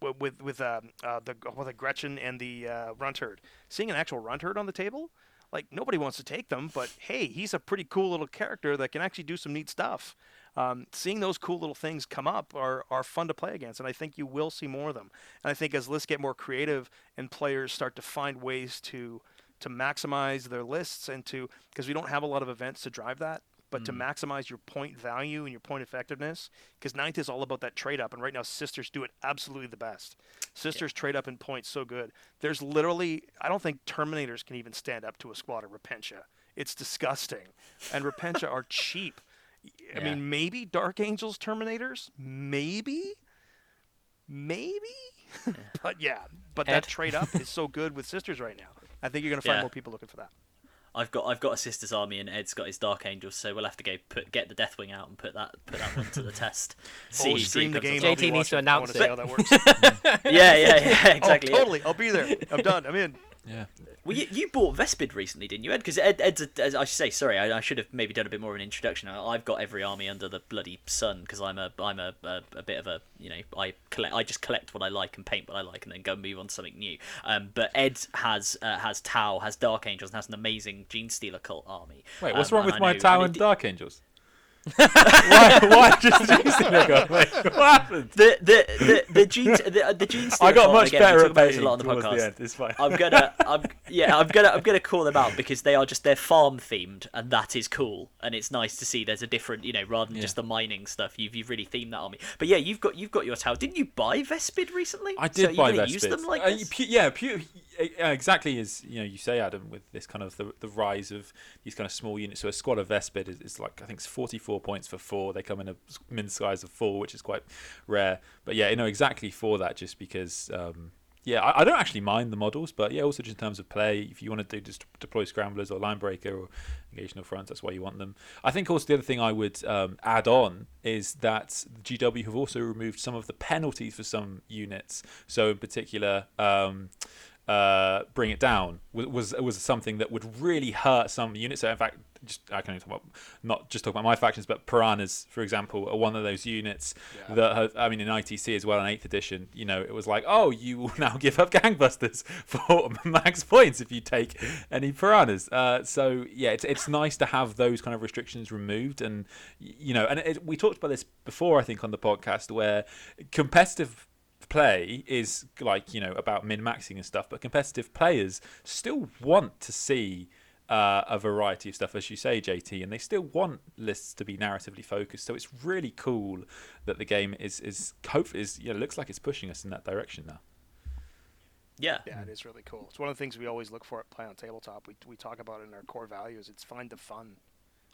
with the Gretchen and the Runtherd, seeing an actual Runtherd on the table, like nobody wants to take them, but hey, he's a pretty cool little character that can actually do some neat stuff. Seeing those cool little things come up are fun to play against, and I think you will see more of them. And I think as lists get more creative and players start to find ways to maximize their lists and to, because we don't have a lot of events to drive that, but to maximize your point value and your point effectiveness, because ninth is all about that trade up, and right now Sisters do it absolutely the best. Sisters trade up in points so good. There's literally, I don't think Terminators can even stand up to a squad of Repentia. It's disgusting, and Repentia are cheap. I mean, maybe Dark Angels Terminators, maybe, but that trade up is so good with Sisters right now. I think you're gonna find more people looking for that. I've got a Sisters army, and Ed's got his Dark Angels, so we'll have to go get the Deathwing out and put that one to the test. Stream the game. JT needs to announce it. I want to see how that works. yeah, exactly. Oh, totally. I'll be there. I'm done. I'm in. Yeah. Well, you bought Vespid recently, didn't you, Ed? Because I should have maybe done a bit more of an introduction. I've got every army under the bloody sun because I'm a bit of a, you know, I just collect what I like and paint what I like and then go move on to something new. But Ed has Tau, has Dark Angels, and has an amazing Gene Stealer cult army. Wait, what's wrong with my Tau and Dark Angels? why just Gene Stealer cult? Like, what happened? The Gene Stealer. I got much better at painting a lot on the podcast. It's fine. I'm gonna call them out because they're farm themed, and that is cool, and it's nice to see there's a different, you know, rather than just the mining stuff. You've really themed that army. But yeah, you've got your Tau. Didn't you buy Vespid recently? I did buy Vespid. Use them like this? Exactly as you know you say, Adam, with this kind of the rise of these kind of small units. So a squad of Vespid is like, I think it's 44. Points for 4. They come in a min size of 4, which is quite rare. But yeah, you know, exactly for that, just because I don't actually mind the models, but yeah, also just in terms of play, if you want to do just deploy Scramblers or Linebreaker or Engaging Fronts, that's why you want them. I think also the other thing I would add on is that GW have also removed some of the penalties for some units. So in particular, Bring It Down was something that would really hurt some units. So in fact, I can only talk about, not just talk about my factions, but Piranhas, for example, are one of those units that have, I mean, in ITC as well, in 8th edition, you know, it was like, oh, you will now give up Gangbusters for max points if you take any Piranhas. So yeah, it's nice to have those kind of restrictions removed. And, you know, and we talked about this before, I think, on the podcast, where competitive play is like, you know, about min-maxing and stuff, but competitive players still want to see a variety of stuff, as you say, JT, and they still want lists to be narratively focused. So it's really cool that the game is you know, looks like it's pushing us in that direction now. Yeah, it is really cool. It's one of the things we always look for at Play on Tabletop. We talk about it in our core values. It's find the fun.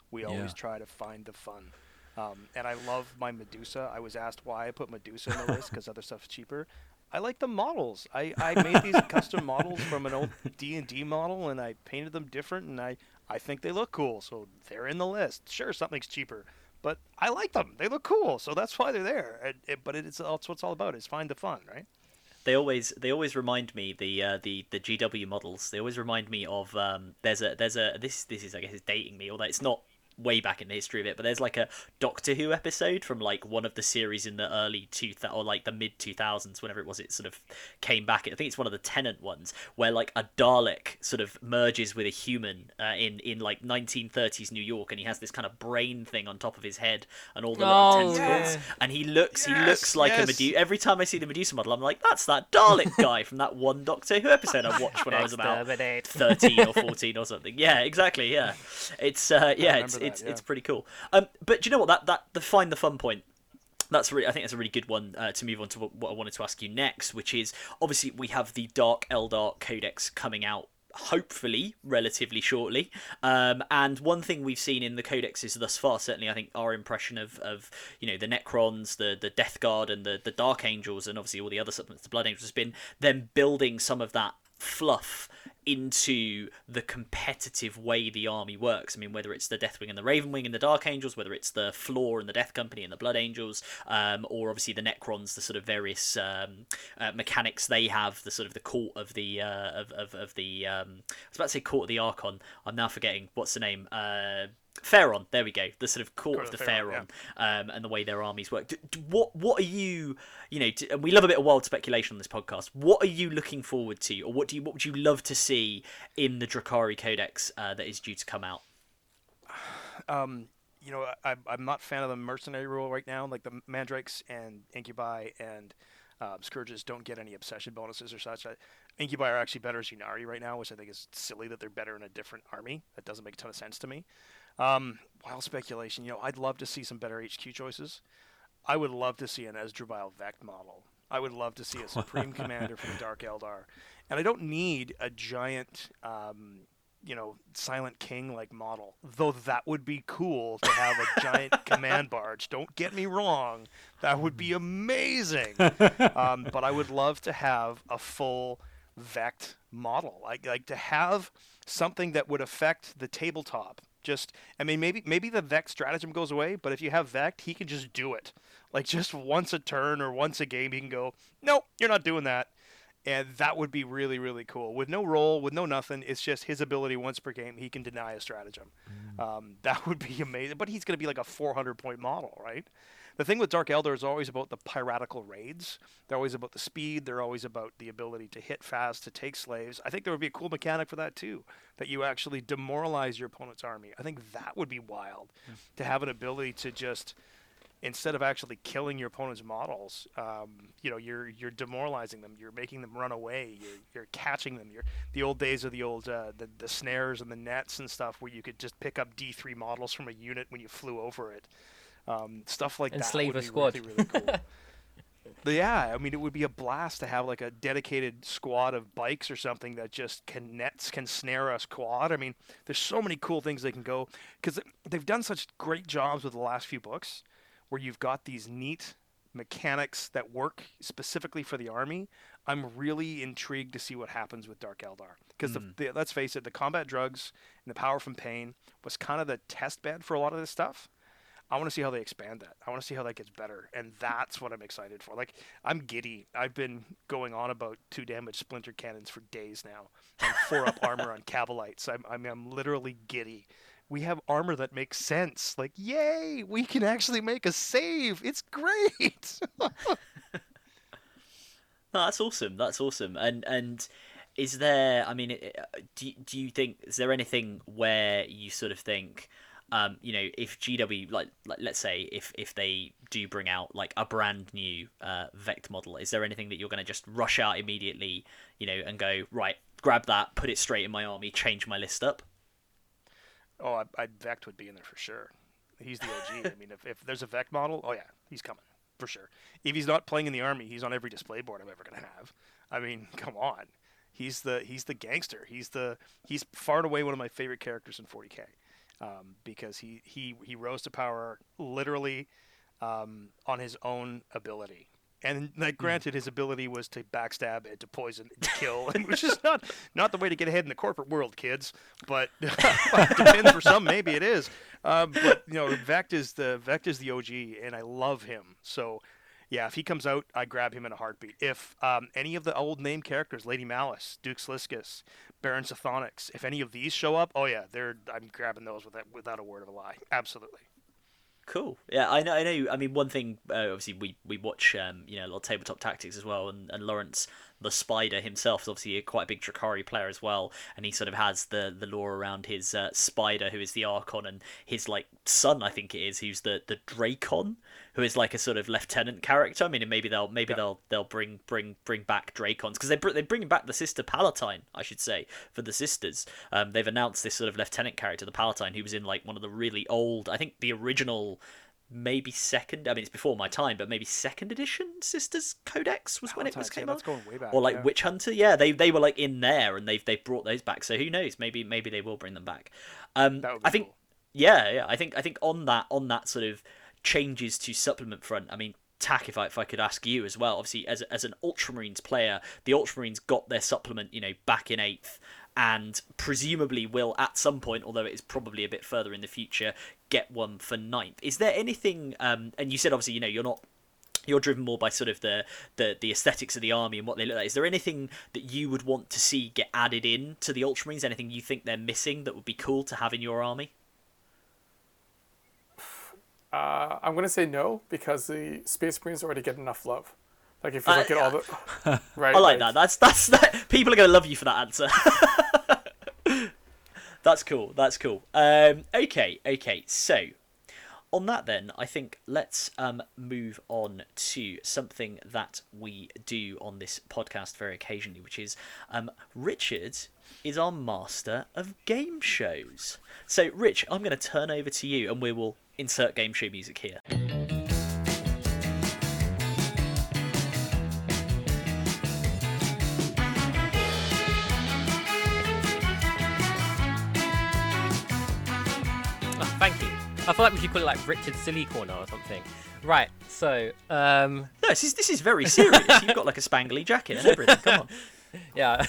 We always try to find the fun. And I love my Medusa. I was asked why I put Medusa in the list because other stuff's cheaper. I like the models. I made these custom models from an old D&D model, and I painted them different, and I think they look cool, so they're in the list. Sure, something's cheaper, but I like them. They look cool, so that's why they're there. But it's what it's all about, is find the fun, right? They always remind me, the GW models. They always remind me of there's a this is, I guess, it's dating me, although it's not way back in the history of it, but there's like a Doctor Who episode from like one of the series in the early 2000s or like the mid 2000s, whenever it was, it sort of came back. I think it's one of the Tennant ones where like a Dalek sort of merges with a human in like 1930s New York, and he has this kind of brain thing on top of his head and all the little tentacles, and he looks like a Medusa. Every time I see the Medusa model, I'm like, that's that Dalek guy from that one Doctor Who episode I watched when I was about 13 or 14 or something. Yeah, exactly. Yeah, it's pretty cool. But do you know what, that the find the fun point, that's really, I think that's a really good one to move on to what I wanted to ask you next, which is obviously we have the Dark Eldar Codex coming out hopefully relatively shortly, and one thing we've seen in the codexes thus far, certainly I think our impression of you know, the Necrons, the Death Guard, and the Dark Angels, and obviously all the other supplements, the Blood Angels, has been them building some of that fluff into the competitive way the army works. I mean, whether it's the Deathwing and the Ravenwing and the Dark Angels, whether it's the Floor and the Death Company and the Blood Angels, or obviously the Necrons, the sort of various mechanics they have, the sort of the Court of the I was about to say Court of the Archon. I'm now forgetting what's the name. Pharaon, there we go, the sort of court of the Pharaon, yeah. And the way their armies work. What are you know, and we love a bit of wild speculation on this podcast, what are you looking forward to, or what would you love to see in the Drukhari Codex that is due to come out? You know, I'm not a fan of the mercenary rule right now, like the Mandrakes and Incubi and Scourges don't get any obsession bonuses or such. Incubi are actually better as Unari right now, which I think is silly that they're better in a different army. That doesn't make a ton of sense to me. Wild speculation, you know, I'd love to see some better HQ choices. I would love to see an Ezdrabile Vect model. I would love to see a Supreme Commander from the Dark Eldar. And I don't need a giant, you know, Silent King-like model, though that would be cool to have a giant command barge. Don't get me wrong. That would be amazing. But I would love to have a full Vect model. Like to have something that would affect the tabletop. Just, I mean, maybe the Vect stratagem goes away, but if you have Vect, he can just do it. Like, just once a turn or once a game, he can go, nope, you're not doing that. And that would be really, really cool. With no roll, with no nothing, it's just his ability once per game, he can deny a stratagem. That would be amazing. But he's going to be like a 400-point model, right? The thing with Dark Eldar is always about the piratical raids. They're always about the speed. They're always about the ability to hit fast, to take slaves. I think there would be a cool mechanic for that, too, that you actually demoralize your opponent's army. I think that would be wild, to have an ability to just... Instead of actually killing your opponent's models, you know, you're demoralizing them. You're making them run away. You're catching them. The old days of the old the snares and the nets and stuff, where you could just pick up D3 models from a unit when you flew over it. Stuff like that would be squad. Really, really cool. But yeah, I mean, it would be a blast to have like a dedicated squad of bikes or something that just can snare us quad. I mean, there's so many cool things they can go, because they've done such great jobs with the last few books, where you've got these neat mechanics that work specifically for the army. I'm really intrigued to see what happens with Dark Eldar. Because let's face it, the combat drugs and the power from pain was kind of the test bed for a lot of this stuff. I want to see how they expand that. I want to see how that gets better. And that's what I'm excited for. Like, I'm giddy. I've been going on about 2-damage splinter cannons for days now. And 4-up armor on Cabalites. I'm literally giddy. We have armor that makes sense. Like, yay! We can actually make a save. It's great. No, that's awesome. That's awesome. And is there? I mean, do you think, is there anything where you sort of think, you know, if GW like let's say if they do bring out like a brand new Vect model, is there anything that you're going to just rush out immediately, you know, and go right, grab that, put it straight in my army, change my list up? Oh, I Vect would be in there for sure. He's the OG. I mean, if there's a Vect model, oh, yeah, he's coming for sure. If he's not playing in the army, he's on every display board I'm ever going to have. I mean, come on. He's the gangster. He's far and away one of my favorite characters in 40K, because he rose to power literally on his own ability. And like, granted, his ability was to backstab and to poison and to kill, and which is not the way to get ahead in the corporate world, kids. But depends for some, maybe it is. But you know, Vect is the OG, and I love him. So, yeah, if he comes out, I grab him in a heartbeat. If any of the old name characters, Lady Malice, Duke Sliskus, Baron Sathonix, if any of these show up, oh yeah, I'm grabbing those without a word of a lie. Absolutely. Cool. Yeah, I know. I mean, one thing, obviously, we watch, you know, a lot of Tabletop Tactics as well, and Lawrence the Spider himself is obviously quite a big Drukhari player as well, and he sort of has the lore around his Spider, who is the Archon, and his, like, son, I think it is, who's the Dracon, who is like a sort of lieutenant character. I mean, maybe they'll bring back Dracons, because they're bringing back the sister Palatine, I should say, for the sisters. They've announced this sort of lieutenant character, the Palatine, who was in like one of the really old, I think the original, maybe second, I mean, it's before my time, but maybe second edition Sisters Codex was Valentine's, when it was came out. That's going way back, or like, yeah. Witch Hunter, yeah, they were like in there, and they brought those back. So who knows? Maybe they will bring them back. That would be, I think, cool. Yeah. I think on that sort of changes to supplement front, I mean, Tak, if I could ask you as well, obviously as an Ultramarines player, the Ultramarines got their supplement, you know, back in 8th. and presumably will at some point, although it is probably a bit further in the future, get one for 9th. Is there anything, and you said obviously, you know, you're driven more by sort of the aesthetics of the army and what they look like. Is there anything that you would want to see get added in to the Ultramarines? Anything you think they're missing that would be cool to have in your army? I'm going to say no, because the Space Marines already get enough love. Like, if you look at all the... Right, I like that. That's people are going to love you for that answer. That's cool. Okay. So, on that then, I think let's move on to something that we do on this podcast very occasionally, which is Richard is our master of game shows. So, Rich, I'm going to turn over to you, and we will insert game show music here. I feel like we should call it like Richard's Silly Corner or something. Right, so... No, this is very serious. You've got like a spangly jacket and everything. Come on. Yeah.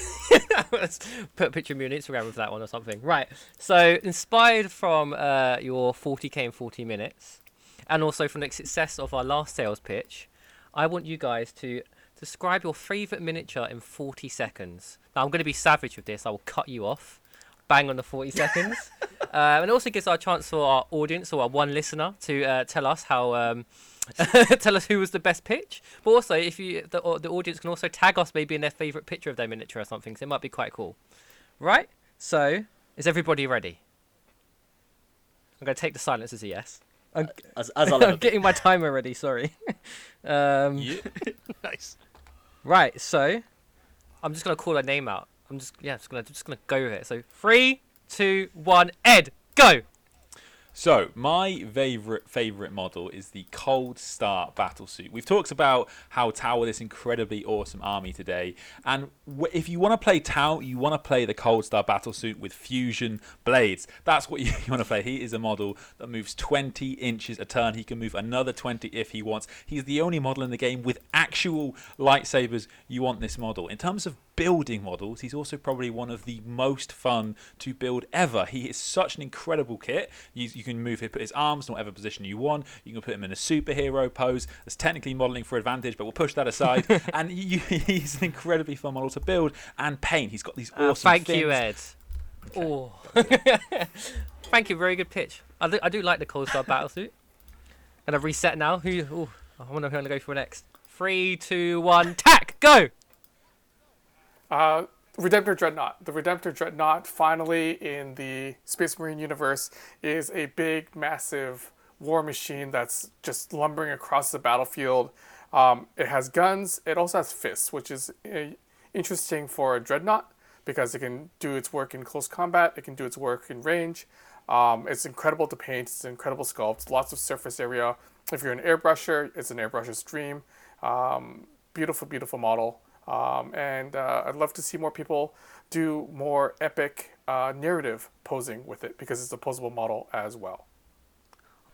Let's put a picture of me on Instagram with that one or something. Right, so inspired from your 40k in 40 minutes, and also from the success of our last sales pitch, I want you guys to describe your favourite miniature in 40 seconds. Now, I'm going to be savage with this. I will cut you off. Bang on the 40 seconds. And it also gives our chance for our audience or our one listener to tell us how tell us who was the best pitch. But also, if the audience can also tag us maybe in their favourite picture of their miniature or something, so it might be quite cool. Right? So, is everybody ready? I'm going to take the silence as a yes. I'm getting my timer ready, sorry. Yeah. Nice. Right, so I'm just going to call a name out. I'm just gonna go with it. So 3, 2, 1, Ed, go. So my favorite model is the Cold Star battlesuit. We've talked about how Tau are this incredibly awesome army today, and if you want to play Tau, you want to play the Cold Star battlesuit with fusion blades. That's what you want to play. He is a model that moves 20 inches a turn. He can move another 20 if he wants. He's the only model in the game with actual lightsabers. You want this model. In terms of building models, he's also probably one of the most fun to build ever. He is such an incredible kit. You can move him, put his arms in whatever position you want. You can put him in a superhero pose. That's technically modeling for advantage, but we'll push that aside. And he's an incredibly fun model to build and paint. He's got these awesome things. Thank you, Ed. Okay. Oh. Thank you. Very good pitch. I do like the Cold Star battlesuit. And I've reset now. I wonder who I'm going to go for next. 3, 2, 1, tack, go! Redemptor Dreadnought. The Redemptor Dreadnought, finally in the Space Marine universe, is a big, massive war machine that's just lumbering across the battlefield. It has guns. It also has fists, which is interesting for a Dreadnought because it can do its work in close combat. It can do its work in range. It's incredible to paint. It's an incredible sculpt. Lots of surface area. If you're an airbrusher, it's an airbrusher's dream. Beautiful, beautiful model. I'd love to see more people do more epic narrative posing with it, because it's a posable model as well.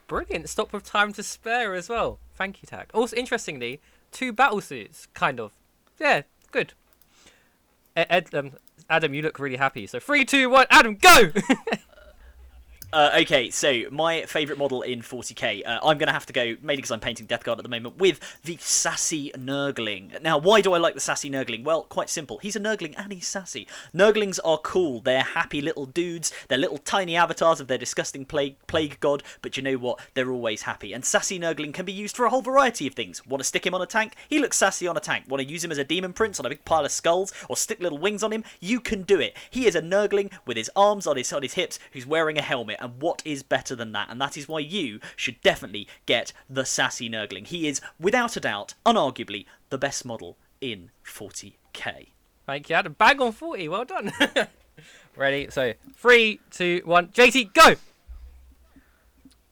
Brilliant. Stop with time to spare as well. Thank you, Tak. Also, interestingly, 2 battlesuits, kind of. Yeah, good. Adam, you look really happy. So 3, 2, 1, Adam, go! Okay, so my favourite model in 40k, I'm going to have to go, mainly because I'm painting Death Guard at the moment, with the Sassy Nurgling. Now, why do I like the Sassy Nurgling? Well, quite simple. He's a Nurgling and he's sassy. Nurglings are cool. They're happy little dudes. They're little tiny avatars of their disgusting plague god, but you know what? They're always happy. And Sassy Nurgling can be used for a whole variety of things. Want to stick him on a tank? He looks sassy on a tank. Want to use him as a demon prince on a big pile of skulls, or stick little wings on him? You can do it. He is a Nurgling with his arms on his hips who's wearing a helmet. And what is better than that? And that is why you should definitely get the Sassy Nurgling. He is, without a doubt, unarguably, the best model in 40k. Thank you, Adam. Bang on 40. Well done. Ready? So, 3, 2, 1. JT, go!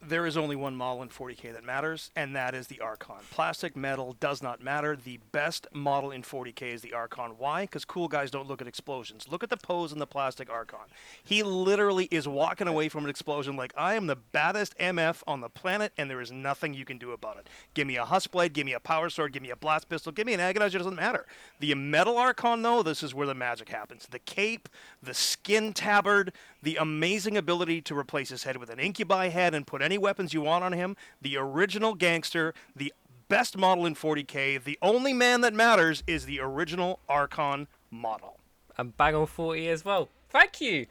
there is only one model in 40K that matters, and that is the Archon. Plastic, metal, does not matter. The best model in 40K is the Archon. Why? Because cool guys don't look at explosions. Look at the pose in the plastic Archon. He literally is walking away from an explosion like, I am the baddest MF on the planet, and there is nothing you can do about it. Give me a Huskblade, give me a Power Sword, give me a Blast Pistol, give me an Agonizer, it doesn't matter. The metal Archon, though, this is where the magic happens. The cape, the skin tabard, the amazing ability to replace his head with an Incubi head and put any weapons you want on him, the original gangster, the best model in 40K, the only man that matters is the original Archon model. And bang on 40 as well. Thank you.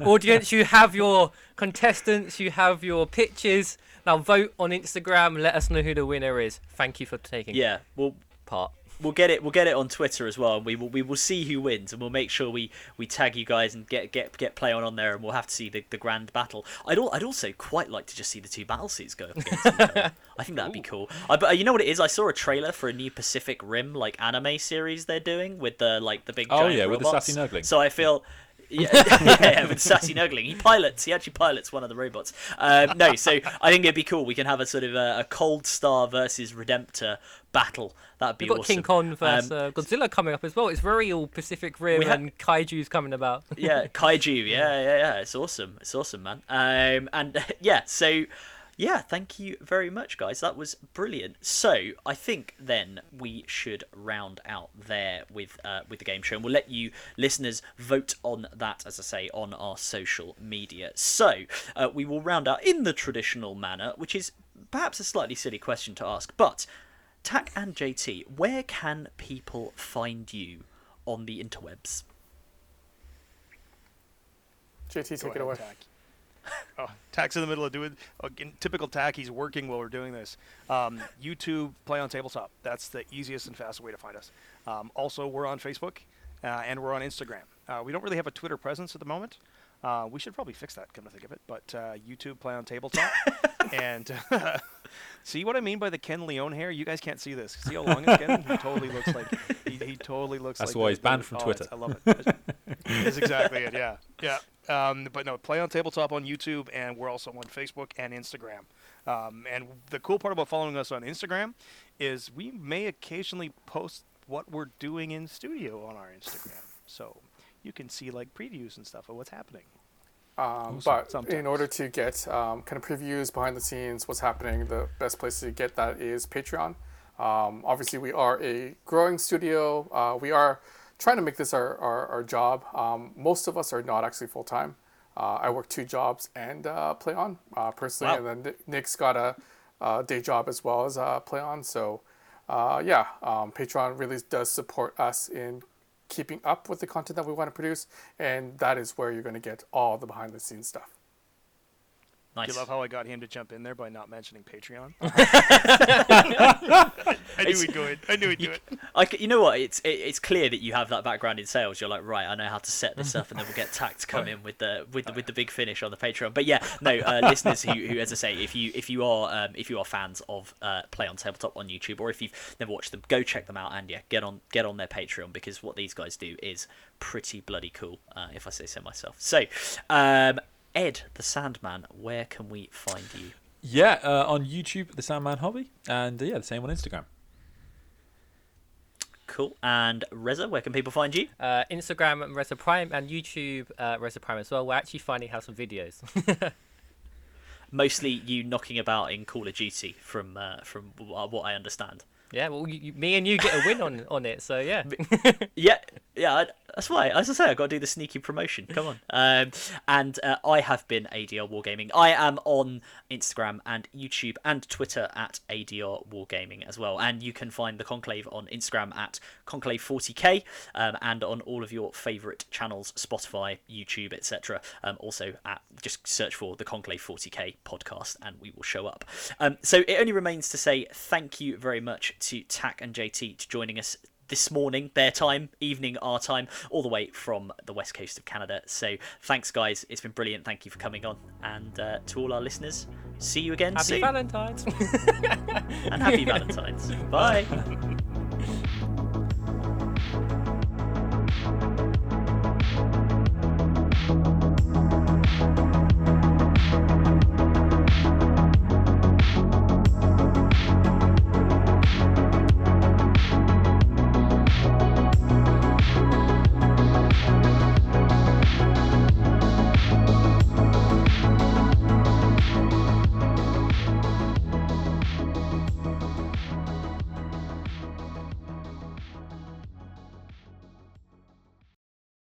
Audience, you have your contestants, you have your pitches. Now vote on Instagram, let us know who the winner is. Thank you for taking part. We'll get it on Twitter as well, and we will see who wins, and we'll make sure we tag you guys and get play on there, and we'll have to see the grand battle. I'd also quite like to just see the two battle suits go up against each other. I think that'd be cool. But you know what it is? I saw a trailer for a new Pacific Rim like anime series they're doing with the like the big giant robots. With the sassy nuggling. So I feel. Yeah, with sassy nuggling. He actually pilots one of the robots. So I think it'd be cool. We can have a sort of a Cold Star versus Redemptor battle. That'd be awesome. We've got King Kong versus Godzilla coming up as well. It's very all Pacific Rim and kaiju's coming about. Yeah, kaiju. Yeah. It's awesome, man. Thank you very much, guys. That was brilliant. So I think then we should round out there with the game show, and we'll let you listeners vote on that, as I say, on our social media. So we will round out in the traditional manner, which is perhaps a slightly silly question to ask, but Tak and JT, where can people find you on the interwebs? JT, take it away. Oh, Tak's in the middle of doing typical Tak. He's working while we're doing this. YouTube, Play on Tabletop. That's the easiest and fastest way to find us. Also, we're on Facebook and we're on Instagram. We don't really have a Twitter presence at the moment. We should probably fix that, come to think of it. But YouTube, Play on Tabletop. And see what I mean by the Ken Leone hair? You guys can't see this. See how long it's getting? He totally looks like... He totally looks That's like... That's why he's banned from Twitter. I love it. That's exactly it, yeah. Yeah. But no, Play on Tabletop on YouTube, and we're also on Facebook and Instagram. And the cool part about following us on Instagram is we may occasionally post what we're doing in studio on our Instagram. So you can see like previews and stuff of what's happening. But sometimes, in order to get kind of previews, behind the scenes, what's happening, the best place to get that is Patreon. Obviously, we are a growing studio. We are trying to make this our job. Most of us are not actually full-time. I work two jobs and Play On personally. Wow. And then Nick's got a day job as well as Play On. So Patreon really does support us in keeping up with the content that we want to produce, and that is where you're going to get all the behind the scenes stuff. Nice. You love how I got him to jump in there by not mentioning Patreon. I knew he'd do it. You know what? It's clear that you have that background in sales. You're like, right, I know how to set this up, and then we'll get Tak to come in with the big finish on the Patreon. But yeah, no, listeners who, as I say, if you are fans of Play on Tabletop on YouTube, or if you've never watched them, go check them out, and yeah, get on their Patreon, because what these guys do is pretty bloody cool, if I say so myself. So. Ed the Sandman, where can we find you? Yeah, on YouTube, The Sandman Hobby, and the same on Instagram. Cool. And Reza, where can people find you? Instagram and Reza Prime, and YouTube Reza Prime as well. We're actually finding out some videos. Mostly you knocking about in Call of Duty, from what I understand. Yeah, well, me and you get a win on it, so yeah. Yeah, that's why. As I say, I've got to do the sneaky promotion. Come on. And I have been ADR Wargaming. I am on Instagram and YouTube and Twitter at ADR Wargaming as well. And you can find The Conclave on Instagram at Conclave40k, and on all of your favourite channels, Spotify, YouTube, etc. Also, just search for The Conclave40k podcast and we will show up. So it only remains to say thank you very much to Tak and JT for joining us this morning, their time, evening, our time, all the way from the west coast of Canada. So thanks, guys. It's been brilliant. Thank you for coming on. And to all our listeners, see you again soon. Happy Valentine's. And happy Valentine's. Bye.